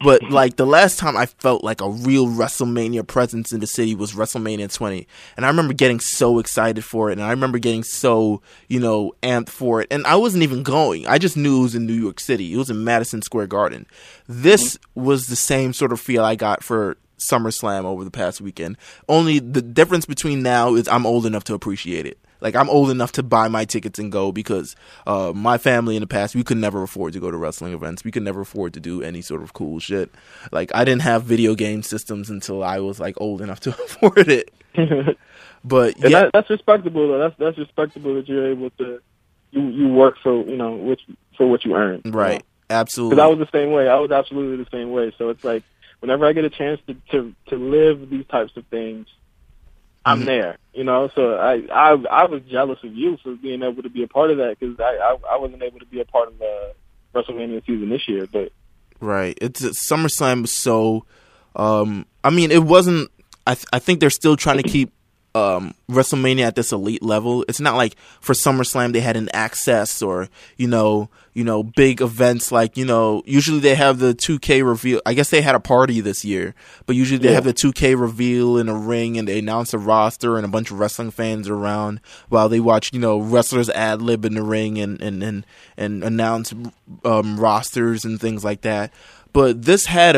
But like the last time I felt like a real WrestleMania presence in the city was WrestleMania 20. And I remember getting so excited for it. And I remember getting so, amped for it. And I wasn't even going. I just knew it was in New York City. It was in Madison Square Garden. This was the same sort of feel I got for SummerSlam over the past weekend. Only the difference between now is I'm old enough to appreciate it. Like, I'm old enough to buy my tickets and go because my family in the past, we could never afford to go to wrestling events. We could never afford to do any sort of cool shit. Like, I didn't have video game systems until I was, like, old enough to afford it. But, yeah. That's respectable, though. That's respectable that you're able to, you work for, for what you earn. Right. Absolutely. Because I was the same way. I was absolutely the same way. So it's like, whenever I get a chance to live these types of things, I'm mm-hmm. there, so I was jealous of you for being able to be a part of that because I wasn't able to be a part of the WrestleMania season this year. But right, SummerSlam was so. I mean, it wasn't. I think they're still trying to keep WrestleMania at this elite level. It's not like for SummerSlam they had an access or big events like usually they have the 2K reveal. I guess they had a party this year, but usually they have the 2K reveal in a ring and they announce a roster and a bunch of wrestling fans around while they watch wrestlers ad lib in the ring and announce rosters and things like that. But this had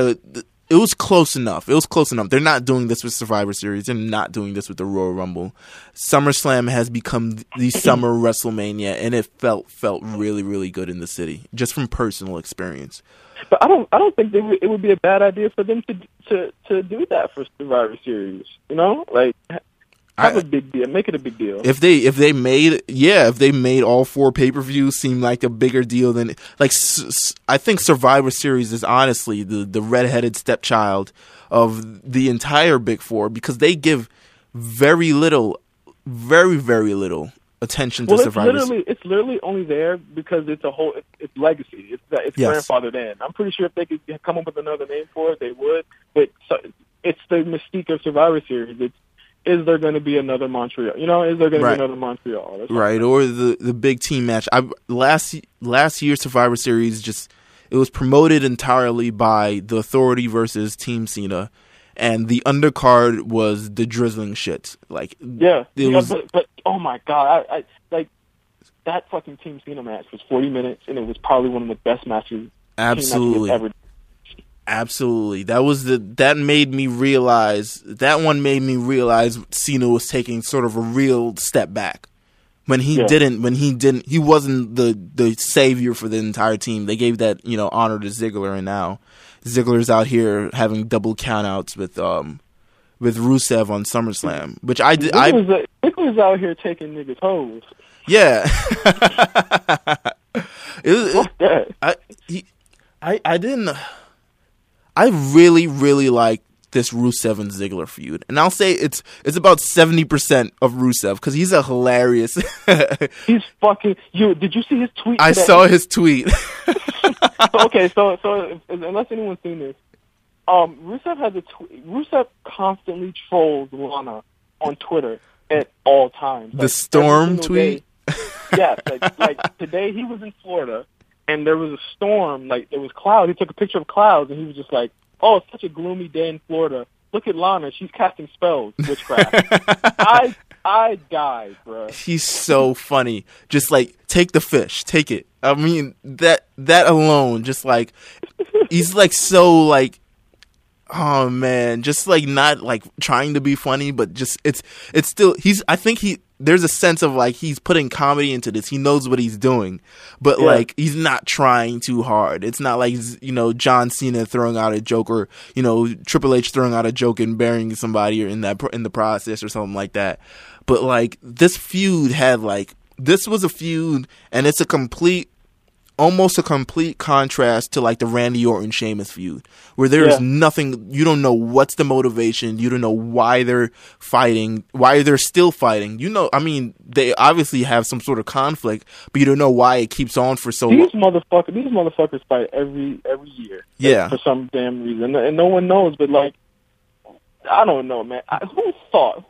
it was close enough. It was close enough. They're not doing this with Survivor Series. They're not doing this with the Royal Rumble. SummerSlam has become the summer WrestleMania, and it felt really, really good in the city, just from personal experience. But I don't think it would be a bad idea for them to do that for Survivor Series. Have a big deal. Make it a big deal. If they made all four pay-per-views seem like a bigger deal than I think Survivor Series is honestly the redheaded stepchild of the entire Big Four because they give very, very little attention to Survivor. It's literally only there because it's a whole it's legacy. It's grandfathered in. I'm pretty sure if they could come up with another name for it, they would. But it's the mystique of Survivor Series. Is there going to be another Montreal? Is there going to be another Montreal? That's right, or the big team match. Last year's Survivor Series, it was promoted entirely by The Authority versus Team Cena, and the undercard was the Drizzling Shit. But oh my God, I that fucking Team Cena match was 40 minutes, and it was probably one of the best matches Absolutely. Absolutely. That made me realize, that one made me realize Cena was taking sort of a real step back. When he didn't, he wasn't the savior for the entire team. They gave that, honor to Ziggler, and now Ziggler's out here having double countouts with Rusev on SummerSlam, which I did. Ziggler's out here taking niggas' hoes. Yeah. I really, really like this Rusev and Ziggler feud, and I'll say it's about 70% of Rusev, because he's a hilarious. He's fucking. Did you see his tweet? I saw his tweet. Okay, so unless anyone's seen this, Rusev has a tweet. Rusev constantly trolls Lana on Twitter at all times. The storm tweet. Yes, like today he was in Florida and there was a storm. Like there was clouds. He took a picture of clouds and he was just like, "Oh, it's such a gloomy day in Florida. Look at Lana. She's casting spells, witchcraft." I died, bro. He's so funny. Just like, take the fish, take it. I mean, that alone, just like, he's like so like, oh man, just like not like trying to be funny, but just it's still there's a sense of like he's putting comedy into this. He knows what he's doing, but like he's not trying too hard. It's not like, John Cena throwing out a joke, or Triple H throwing out a joke and burying somebody or in the process or something like that. But like this feud had like, this was a feud, and it's almost a complete contrast to like the Randy Orton Sheamus feud, where there is nothing. You don't know what's the motivation. You don't know why they're fighting, why they're still fighting. They obviously have some sort of conflict, but you don't know why it keeps on for so long. These motherfuckers fight every year. Yeah. For some damn reason, and no one knows. But like, I don't know, man. Who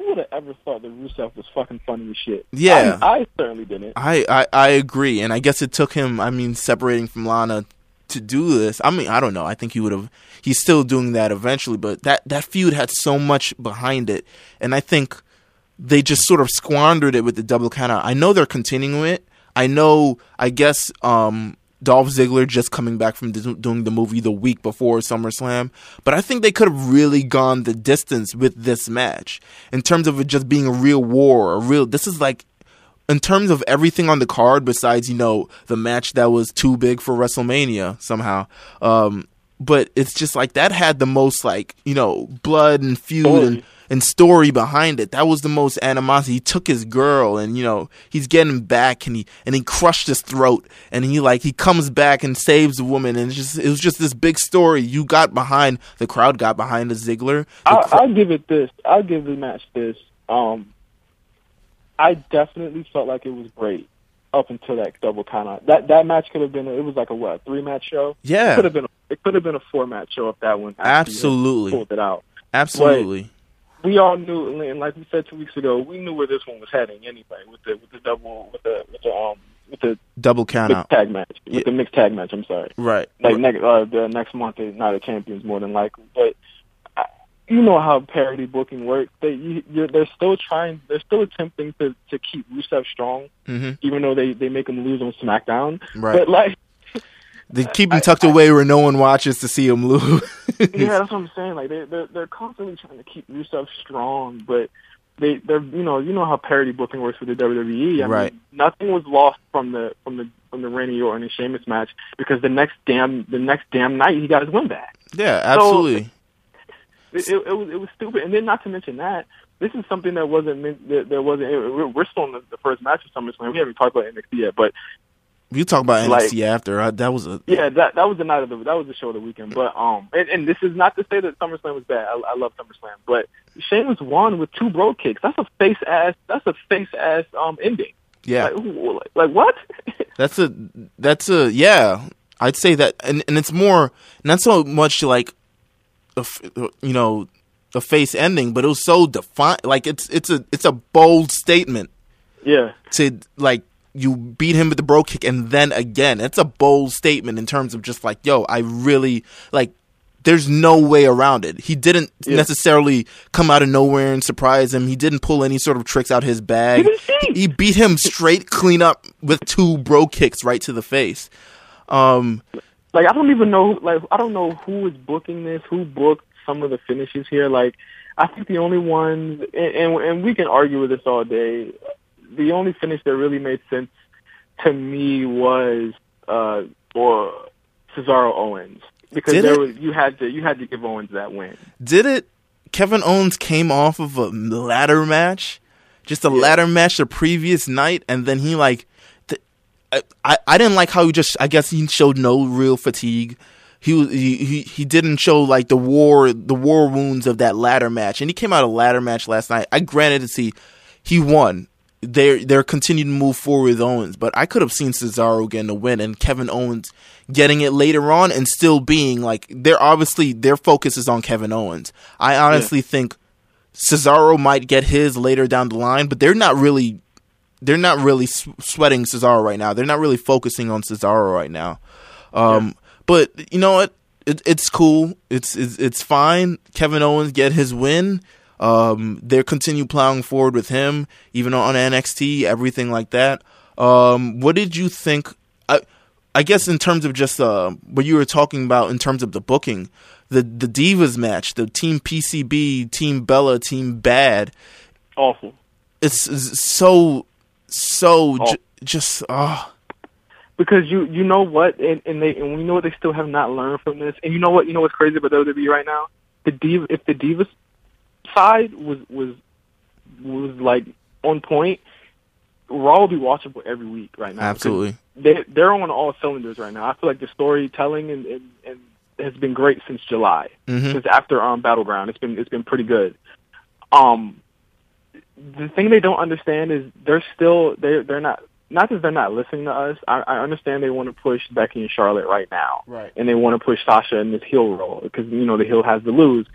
would have ever thought that Rusev was fucking funny as shit? Yeah. I certainly didn't. I agree. And I guess it took him, separating from Lana to do this. I don't know. I think he's still doing that eventually, but that feud had so much behind it. And I think they just sort of squandered it with the double countout. I know they're continuing it. I guess Dolph Ziggler just coming back from doing the movie the week before SummerSlam, but I think they could have really gone the distance with this match in terms of it just being a real war, this is like, in terms of everything on the card besides, the match that was too big for WrestleMania somehow, but it's just like that had the most like, blood and feud and story behind it. That was the most animosity. He took his girl, and he's getting back, and he crushed his throat, and he comes back and saves the woman, and it was just this big story. The crowd got behind the Ziggler. I'll give it this. I'll give the match this. I definitely felt like it was great up until that double count. That match could have been. It was like a 3-match show. Yeah, It could have been a 4-match show if that one absolutely pulled it out. Absolutely. But, we all knew, and like we said 2 weeks ago, we knew where this one was heading anyway with the double count out tag match, the mixed tag match. I'm sorry, right? Like the next month they're not a champions more than likely, but you know how parody booking works. They're still attempting to keep Rusev strong, even though they make him lose on SmackDown. Right, but like. They keep him tucked away where no one watches to see him lose. Yeah, that's what I'm saying. Like they're constantly trying to keep Rusev strong, but they're you know how parody booking works with the WWE. I mean, nothing was lost from the Randy Orton and Sheamus match, because the next damn night he got his win back. Yeah, absolutely. So it was stupid, and then not to mention that. This is something that wasn't meant. We're still in the first match of SummerSlam. We haven't talked about NXT yet, but. You talk about NXT after. That was the night of that was the show of the weekend. But and this is not to say that SummerSlam was bad. I love SummerSlam, but Sheamus won with 2 bro kicks. That's a face ass ending. Yeah, like what? That's a yeah. I'd say that, and it's more not so much like a face ending, but it was so defined. Like it's a bold statement. Yeah. To like. You beat him with the bro kick, and then again, it's a bold statement in terms of just like, yo, I really like. There's no way around it. He didn't necessarily come out of nowhere and surprise him. He didn't pull any sort of tricks out his bag. He beat him straight, clean up with 2 bro kicks right to the face. Like, I don't even know, like, I don't know who is booking this, who booked some of the finishes here. Like, I think the only ones, and we can argue with this all day, the only finish that really made sense to me was or Cesaro Owens. Because you had to give Owens that win. Did it? Kevin Owens came off of a ladder match, just a ladder match the previous night, and then he, like, I didn't like how he just, I guess he showed no real fatigue. He didn't show, like, the war wounds of that ladder match, and he came out of ladder match last night. I granted to see he won. They're continuing to move forward with Owens, but I could have seen Cesaro getting the win and Kevin Owens getting it later on and still being, like, they're obviously, their focus is on Kevin Owens. I honestly think Cesaro might get his later down the line, but they're not really sweating Cesaro right now. They're not really focusing on Cesaro right now. But you know what? It's cool. It's fine. Kevin Owens get his win. They continue plowing forward with him, even on NXT, everything like that. What did you think? I guess in terms of just what you were talking about in terms of the booking, the Divas match, the Team PCB, Team Bella, Team Bad, awful. It's so awful. Because you know what, and we know they still have not learned from this. And you know what's crazy about WWE right now? If the Divas side was like on point, Raw will be watchable every week right now. Absolutely, they're on all cylinders right now. I feel like the storytelling and has been great since July, since after Battleground. It's been pretty good. The thing they don't understand is they're not listening to us. I understand they want to push Becky and Charlotte right now, right? And they want to push Sasha in this heel role because the heel has to lose.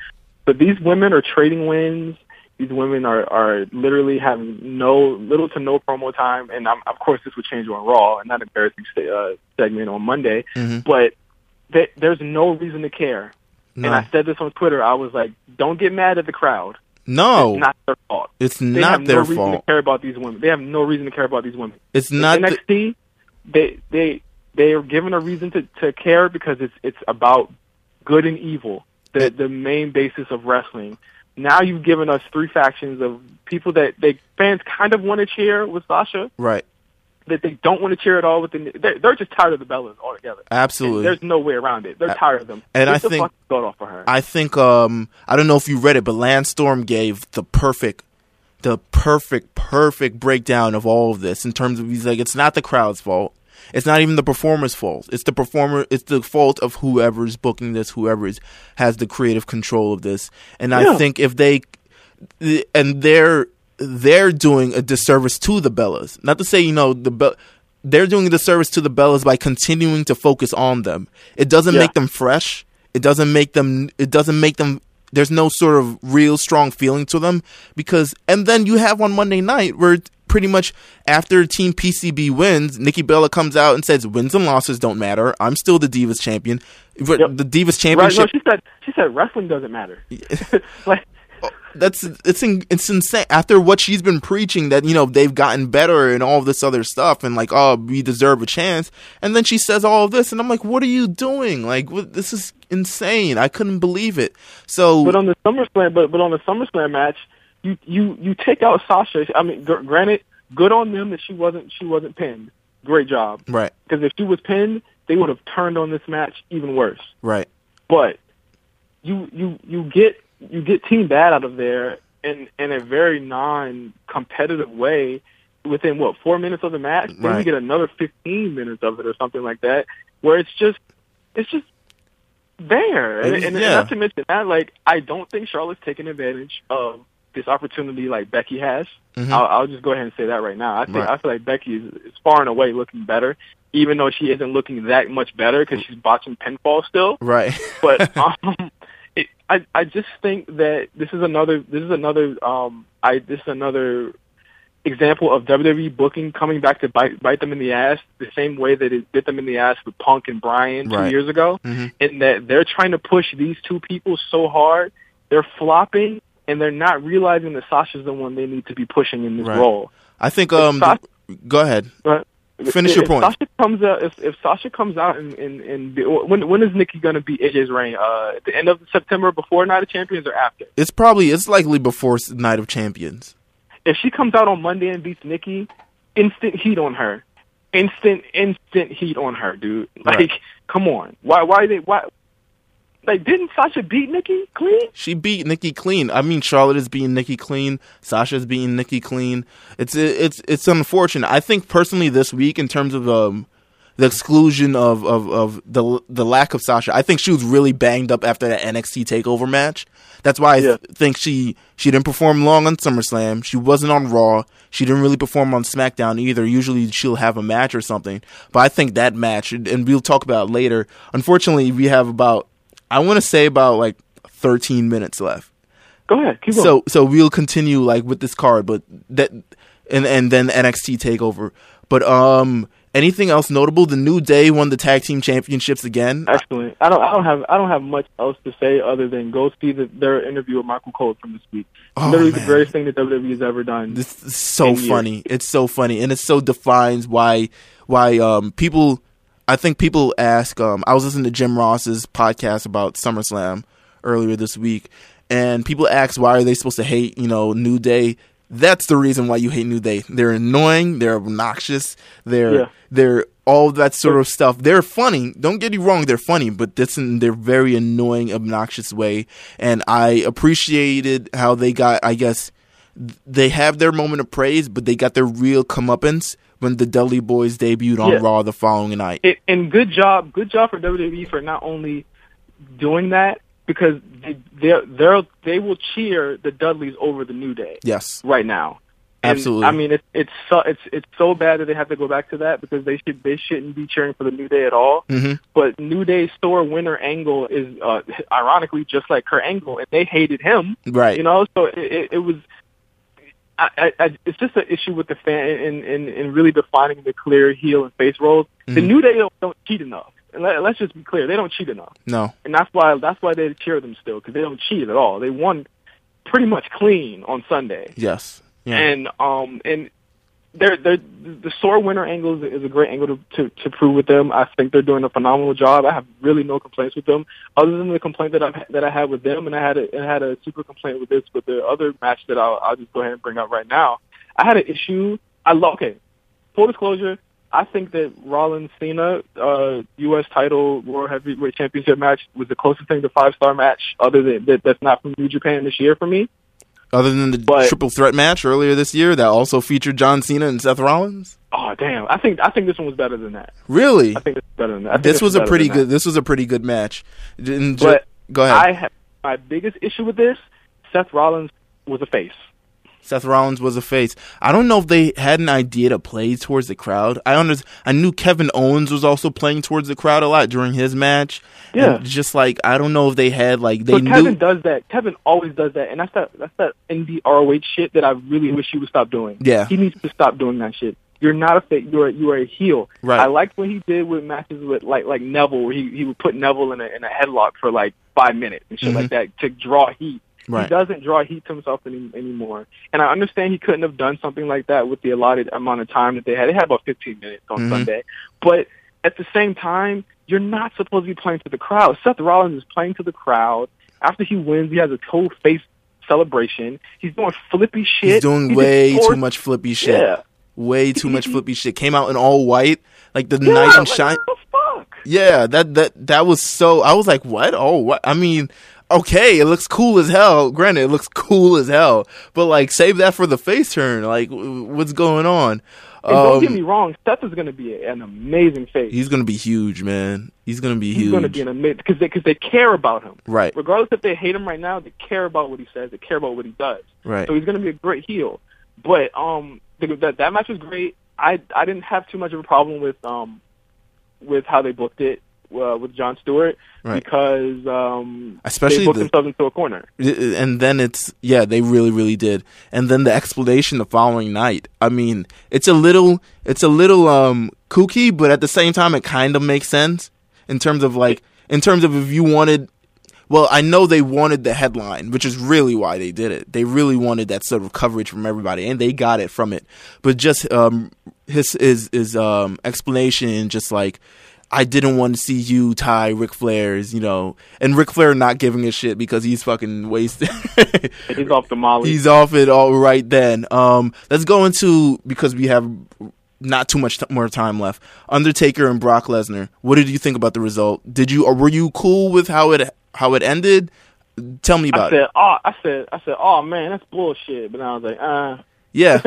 But these women are trading wins. These women are literally having little to no promo time. And of course, this would change on Raw, and that embarrassing segment on Monday. But there's no reason to care. No. And I said this on Twitter. I was like, don't get mad at the crowd. No. It's not their fault. They have no reason to care about these women. They have no reason to care about these women. It's not NXT, they are given a reason to care because it's about good and evil. The main basis of wrestling. Now you've given us three factions of people that fans kind of want to cheer with Sasha, right? That they don't want to cheer at all with the. They're just tired of the Bellas altogether. Absolutely, and there's no way around it. They're tired of them. And I think got off of her. I think I don't know if you read it, but Landstorm gave the perfect breakdown of all of this in terms of he's like it's not the crowd's fault. It's not even the performer's fault. It's the fault of whoever's booking this, whoever's has the creative control of this. And I think if they're doing a disservice to the Bellas. Not to say they're doing a disservice to the Bellas by continuing to focus on them. It doesn't make them fresh. It doesn't make them. There's no sort of real strong feeling to them because. And then you have on Monday night where. Pretty much after Team PCB wins, Nikki Bella comes out and says wins and losses don't matter. I'm still the Divas champion. Yep. The Divas championship. Right, no, she said wrestling doesn't matter. Like it's insane. After what she's been preaching that they've gotten better and all this other stuff and like we deserve a chance, and then she says all of this and I'm like, what are you doing? Like this is insane. I couldn't believe it. So on the SummerSlam match. You take out Sasha. I mean, granted, good on them that she wasn't pinned. Great job. Right. Because if she was pinned, they would have turned on this match even worse. Right. But you get Team Bad out of there in a very non-competitive way within 4 minutes of the match. Right. Then you get another 15 minutes of it or something like that, where it's just there. And not to mention that, like I don't think Charlotte's taking advantage of. This opportunity like Becky has, I'll just go ahead and say that right now. I feel like Becky is far and away looking better, even though she isn't looking that much better because she's botching pinfall still. Right. But I just think that this is another example of WWE booking coming back to bite them in the ass the same way that it bit them in the ass with Punk and Bryan 2 years ago, and that they're trying to push these two people so hard they're flopping. And they're not realizing that Sasha's the one they need to be pushing in this role. I think. Go ahead. Finish your point. If Sasha comes out when is Nikki going to be AJ's reign? At the end of September, before Night of Champions or after? It's likely before Night of Champions. If she comes out on Monday and beats Nikki, instant heat on her. Instant heat on her, dude. Like, right. Come on. Why? Like, didn't Sasha beat Nikki clean? She beat Nikki clean. I mean, Charlotte is beating Nikki clean. Sasha's beating Nikki clean. It's unfortunate. I think personally this week, in terms of the exclusion of the lack of Sasha, I think she was really banged up after that NXT TakeOver match. That's why I think she didn't perform long on SummerSlam. She wasn't on Raw. She didn't really perform on SmackDown either. Usually she'll have a match or something. But I think that match, and we'll talk about it later, unfortunately we have about 13 minutes left. Go ahead, keep going. So we'll continue with this card, but that and then NXT TakeOver. But anything else notable? The New Day won the tag team championships again. Excellent. I don't have much else to say other than go see their interview with Michael Cole from this week. Literally the greatest thing that WWE's ever done. This is so funny. It's so funny, and it so defines why people. I think people ask, I was listening to Jim Ross's podcast about SummerSlam earlier this week, and people ask, why are they supposed to hate, New Day? That's the reason why you hate New Day. They're annoying, they're obnoxious, they're all that sort of stuff. They're funny. Don't get me wrong, they're funny, but that's in their very annoying, obnoxious way. And I appreciated how they got, I guess, they have their moment of praise, but they got their real comeuppance when the Dudley Boys debuted on Raw the following night. Good job for WWE for not only doing that, because they will cheer the Dudleys over the New Day. Yes, right now, and absolutely. I mean, it's so bad that they have to go back to that, because they shouldn't be cheering for the New Day at all. Mm-hmm. But New Day's sore winner angle is ironically just like her angle, and they hated him. Right, so it was. It's just an issue with the fan and really defining the clear heel and face roles. Mm-hmm. The New Day don't cheat enough. And let's just be clear, they don't cheat enough. No, and that's why they cheer them still, because they don't cheat at all. They won pretty much clean on Sunday. Yes, yeah. And the sore winner angle is a great angle to prove with them. I think they're doing a phenomenal job. I have really no complaints with them, other than the complaint that I had with them, and I had a super complaint with this, with the other match that I'll just go ahead and bring up right now. I had an issue. Full disclosure, I think that Rollins Cena U.S. title World Heavyweight Championship match was the closest thing to 5-star match, other than that's not from New Japan this year for me. Other than the triple threat match earlier this year that also featured John Cena and Seth Rollins? Oh, damn. I think this one was better than that. Really? I think it's better than that. This was a pretty good match. Go ahead. My biggest issue with this, Seth Rollins was a face. I don't know if they had an idea to play towards the crowd. I knew Kevin Owens was also playing towards the crowd a lot during his match. Yeah. And I don't know if they had, Kevin does that. Kevin always does that. And that's that indie ROH shit that I really wish he would stop doing. Yeah. He needs to stop doing that shit. You're not a fake. You are a heel. Right. I liked what he did with matches with like Neville, where he would put Neville in a headlock for 5 minutes and shit like that to draw heat. Right. He doesn't draw heat to himself anymore. And I understand he couldn't have done something like that with the allotted amount of time that they had. They had about 15 minutes on Sunday. But at the same time, you're not supposed to be playing to the crowd. Seth Rollins is playing to the crowd. After he wins, he has a toe face celebration. He's doing flippy shit. He's doing way too much flippy shit. Yeah. Way too much flippy shit. Came out in all white. Night and shine. What the fuck? Yeah, that was so... I was like, what? Oh, what? I mean... Okay, it looks cool as hell. Granted, it looks cool as hell. But, save that for the face turn. What's going on? And don't get me wrong, Seth is going to be an amazing face. He's going to be huge, man. He's going to be an amazing... Because they care about him. Right. Regardless if they hate him right now, they care about what he says. They care about what he does. Right. So he's going to be a great heel. But that match was great. I didn't have too much of a problem with how they booked it. With Jon Stewart, right. Because especially they booked themselves into a corner. And then they really, really did. And then the explanation the following night. I mean, it's a little kooky, but at the same time, it kind of makes sense in terms of if you wanted Well, I know they wanted the headline, which is really why they did it. They really wanted that sort of coverage from everybody, and they got it from it. But just his explanation, just like, I didn't want to see you tie Ric Flair's, you know, and Ric Flair not giving a shit because he's fucking wasted. He's off the molly. He's off it all right then. Let's go into, because we have not too much more time left, Undertaker and Brock Lesnar. What did you think about the result? Did you, or were you cool with how it ended? Tell me about it. I said, oh man, that's bullshit. But then I was like, yeah.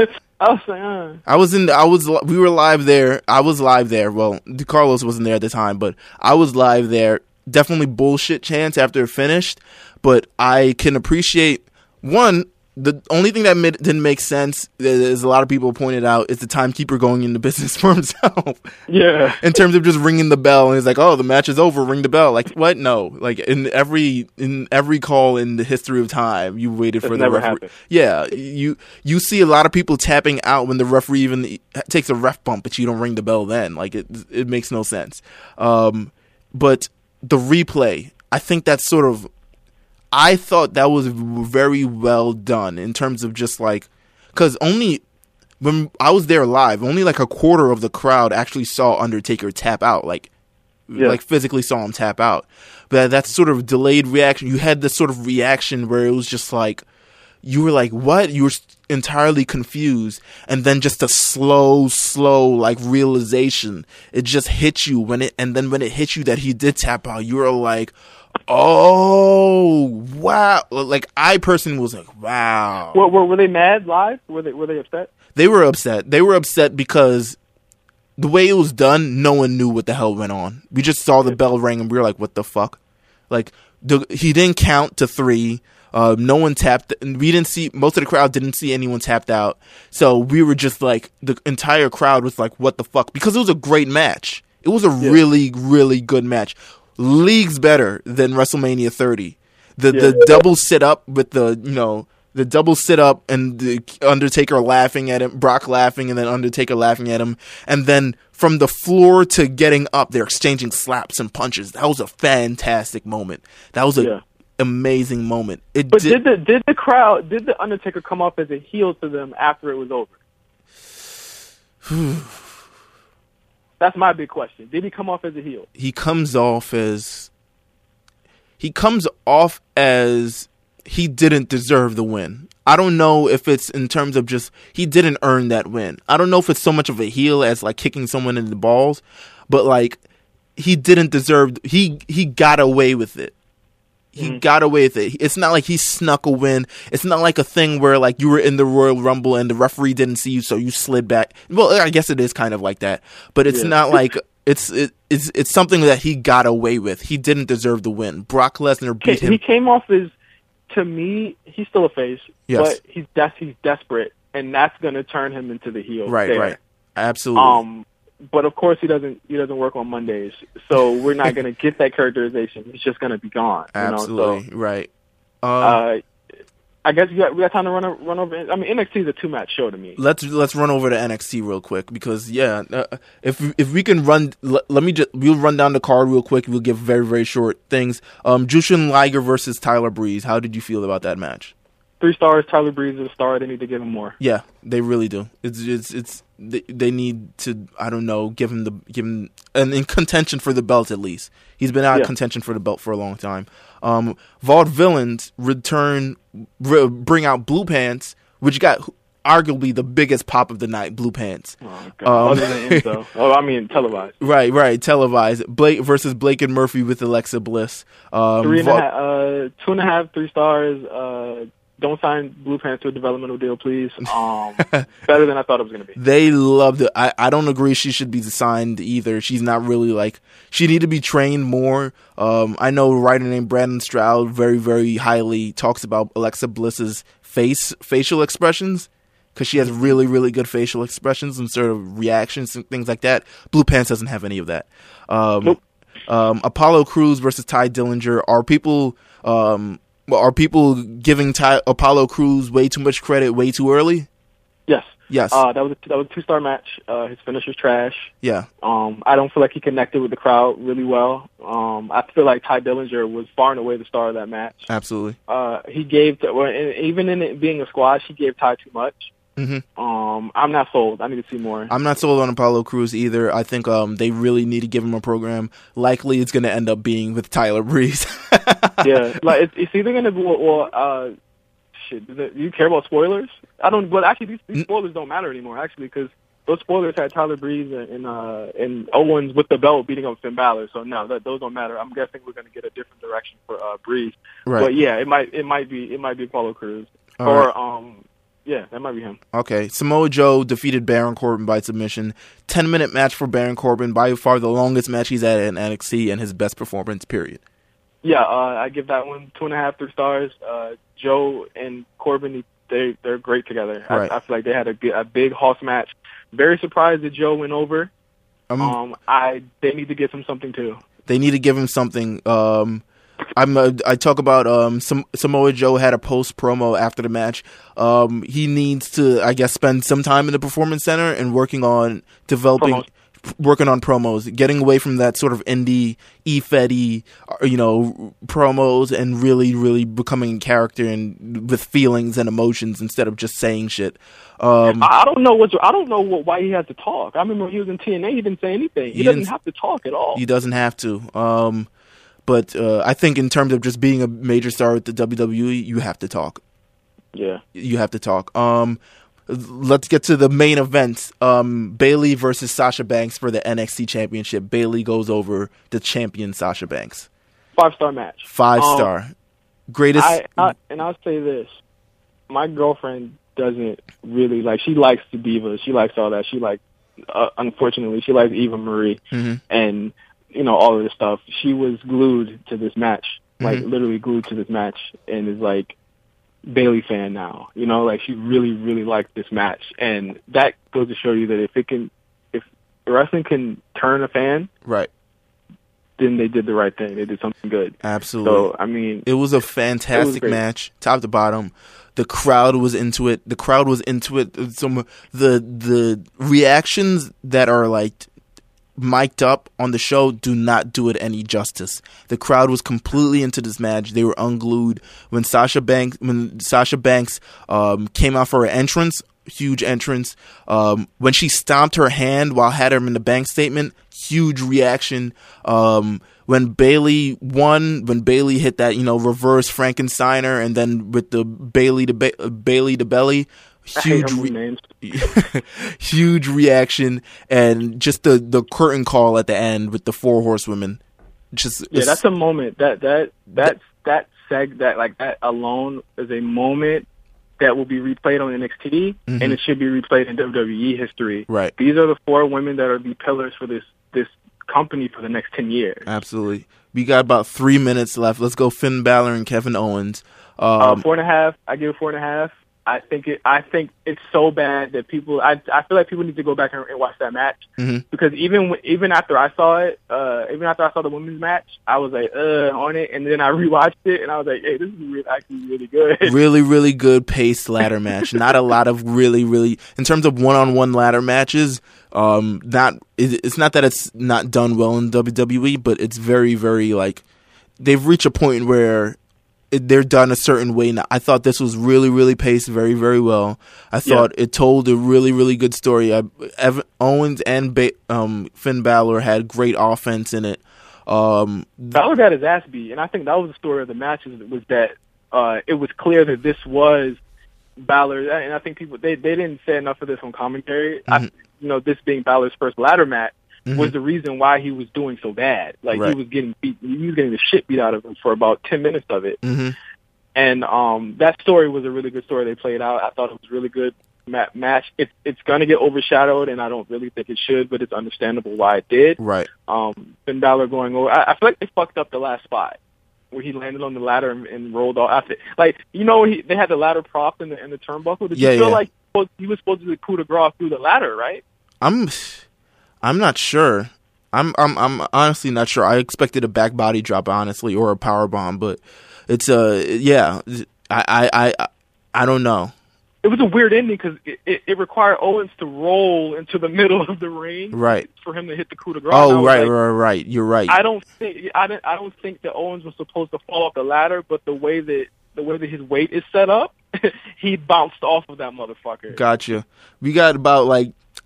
We were live there. I was live there. Well, Carlos wasn't there at the time, but I was live there. Definitely bullshit chance after it finished, but I can appreciate, one, the only thing that didn't make sense, as a lot of people pointed out, is the timekeeper going into business for himself. Yeah. In terms of just ringing the bell, and he's like, oh, the match is over, ring the bell. Like, what? No. Like, in every call in the history of time, you waited for the referee. Happened. Yeah. You see a lot of people tapping out when the referee even takes a ref bump, but you don't ring the bell then. Like, it makes no sense. But the replay, I think that's sort of, I thought that was very well done in terms of just like, because only when I was there live, only like a quarter of the crowd actually saw Undertaker tap out, like physically saw him tap out. But that sort of delayed reaction, you had this sort of reaction where it was just like, you were like, what? You were entirely confused. And then just a slow, like realization. It just hit you when it hit you that he did tap out, you were like, oh wow! Like I personally was like, wow. Were they mad live? Were they upset? They were upset. They were upset because the way it was done, no one knew what the hell went on. We just saw the bell ring and we were like, what the fuck? Like he didn't count to three. No one tapped. We didn't see, most of the crowd didn't see anyone tapped out. So we were just like, the entire crowd was like, what the fuck? Because it was a great match. It was a really, really good match. Leagues better than WrestleMania 30. The double sit up with the double sit up and the Undertaker laughing at him, Brock laughing, and then Undertaker laughing at him, and then from the floor to getting up, they're exchanging slaps and punches. That was a fantastic moment. That was an amazing moment. Did the Undertaker come off as a heel to them after it was over? That's my big question. Did he come off as a heel? He comes off as he didn't deserve the win. I don't know if it's in terms of just he didn't earn that win. I don't know if it's so much of a heel as like kicking someone in the balls, but like he didn't deserve. He got away with it. He got away with it. It's not like he snuck a win. It's not like a thing where like you were in the Royal Rumble and the referee didn't see you, so you slid back. Well, I guess it is kind of like that, but it's not like it's something that he got away with. He didn't deserve the win. Brock Lesnar beat him. He came off as, to me, he's still a face, but he's desperate, and that's going to turn him into the heel. Right, absolutely. But of course he doesn't work on Mondays, so we're not going to get that characterization. He's just going to be gone. Absolutely, so, right. I guess we got time to run over. I mean, NXT is a two-match show to me. Let's run over to NXT real quick because if we can run, we'll run down the card real quick. We'll give very very short things. Jushin Liger versus Tyler Breeze. How did you feel about that match? 3 stars. Tyler Breeze is a star. They need to give him more. Yeah, they really do. They need to, I don't know, give him and in contention for the belt at least. He's been out of contention for the belt for a long time. Vaudevillains bring out Blue Pants, which got arguably the biggest pop of the night, Blue Pants. Oh, God. Televised. Right, televised. Blake versus Blake and Murphy with Alexa Bliss. 2.5, 3 stars. Don't sign Blue Pants to a developmental deal, please. Better than I thought it was going to be. They loved it. I don't agree she should be signed either. She's not really like, she need to be trained more. I know a writer named Brandon Stroud very, very highly talks about Alexa Bliss's facial expressions, because she has really, really good facial expressions and sort of reactions and things like that. Blue Pants doesn't have any of that. Nope. Apollo Crews versus Ty Dillinger. Are people giving Apollo Crews way too much credit way too early? Yes. Yes. That was a two-star match. His finish was trash. Yeah. I don't feel like he connected with the crowd really well. I feel like Ty Dillinger was far and away the star of that match. Absolutely. He gave, even in it being a squash, he gave Ty too much. Mm-hmm. I'm not sold. I need to see more. I'm not sold on Apollo Crews either. I think they really need to give him a program. Likely, it's going to end up being with Tyler Breeze. Yeah, like it's either going to be do you care about spoilers? I don't. But actually, these spoilers don't matter anymore. Actually, because those spoilers had Tyler Breeze and Owens with the belt beating up Finn Balor. So no, those don't matter. I'm guessing we're going to get a different direction for Breeze. Right. But yeah, it might be Apollo Crews Yeah, that might be him. Okay. Samoa Joe defeated Baron Corbin by submission. 10-minute match for Baron Corbin. By far the longest match he's had in NXT and his best performance, period. Yeah, I give that one 2.5, 3 stars. Joe and Corbin, they're great together. Right. I feel like they had a big hoss match. Very surprised that Joe went over. They need to give him something, too. They need to give him something. I talk about Samoa Joe had a post promo after the match. He needs to, I guess, spend some time in the performance center and working on promos, getting away from that sort of indie e-fetty, promos, and really, really becoming a character and with feelings and emotions instead of just saying shit. I don't know why he has to talk. I remember when he was in TNA, he didn't say anything. He doesn't have to talk at all. He doesn't have to. But I think in terms of just being a major star at the WWE, you have to talk. Yeah. You have to talk. Let's get to the main event. Bayley versus Sasha Banks for the NXT Championship. Bayley goes over the champion Sasha Banks. 5-star match. 5-star. Greatest. And I'll say this. My girlfriend doesn't really like, she likes the divas. She likes all that. She likes, unfortunately, she likes Eva Marie. Mm-hmm. And all of this stuff. She was glued to this match, like literally glued to this match, and is like Bayley fan now. She really, really liked this match, and that goes to show you that if wrestling can turn a fan, right? Then they did the right thing. They did something good. Absolutely. So it was a fantastic match, top to bottom. The crowd was into it. The reactions that are like mic'd up on the show do not do it any justice. The crowd was completely into this match. They were unglued. When Sasha Banks came out for her entrance, huge entrance. When she stomped her hand while had her in the bank statement, huge reaction. When Bayley hit that, reverse Frankensteiner, and then with the Bayley to belly. Huge reaction, and just the curtain call at the end with the 4 horsewomen. That's a moment. That alone is a moment that will be replayed on NXT, and it should be replayed in WWE history. Right. These are the 4 women that are the pillars for this company for the next 10 years. Absolutely. We got about 3 minutes left. Let's go Finn Balor and Kevin Owens. 4.5. I give it 4.5. I think it's so bad that people. I feel like people need to go back and watch that match, because even after I saw it, even after I saw the women's match, I was like, on it, and then I rewatched it, and I was like, hey, this is actually really good. Really, really good paced ladder match. Not a lot of really, really in terms of one-on-one ladder matches. It's not that it's not done well in WWE, but it's very, very like they've reached a point where they're done a certain way now. I thought this was really, really paced very, very well. I thought it told a really, really good story. Owens and Finn Balor had great offense in it. Balor got his ass beat, and I think that was the story of the match was that it was clear that this was Balor, and I think people they didn't say enough of this on commentary. This being Balor's first ladder match, was the reason why he was doing so bad. He was getting beat. He was getting the shit beat out of him for about 10 minutes of it. And that story was a really good story they played out. I thought it was a really good match. It's going to get overshadowed, and I don't really think it should, but it's understandable why it did. Right. Finn Balor going over. I feel like they fucked up the last spot where he landed on the ladder and rolled off. They had the ladder propped in the turnbuckle. Did you feel like he was supposed to do the coup de grace through the ladder, right? I'm not sure. I'm honestly not sure. I expected a back body drop, honestly, or a power bomb, but it's I don't know. it was a weird ending because it required Owens to roll into the middle of the ring, right, for him to hit the coup de grace. Oh, right. You're right. I don't think that Owens was supposed to fall off the ladder, but the way that his weight is set up, he bounced off of that motherfucker. Gotcha. We got about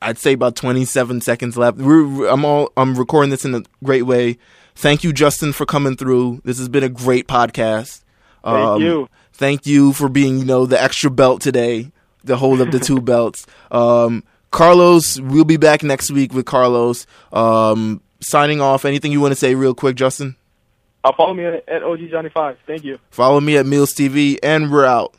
about 27 seconds left. I'm recording this in a great way. Thank you, Justin, for coming through. This has been a great podcast. Thank you. Thank you for being, the extra belt today, the hold of the two belts. Carlos, we'll be back next week with Carlos. Signing off, anything you want to say real quick, Justin? Follow me at OGJohnny5. Thank you. Follow me at Meals TV, and we're out.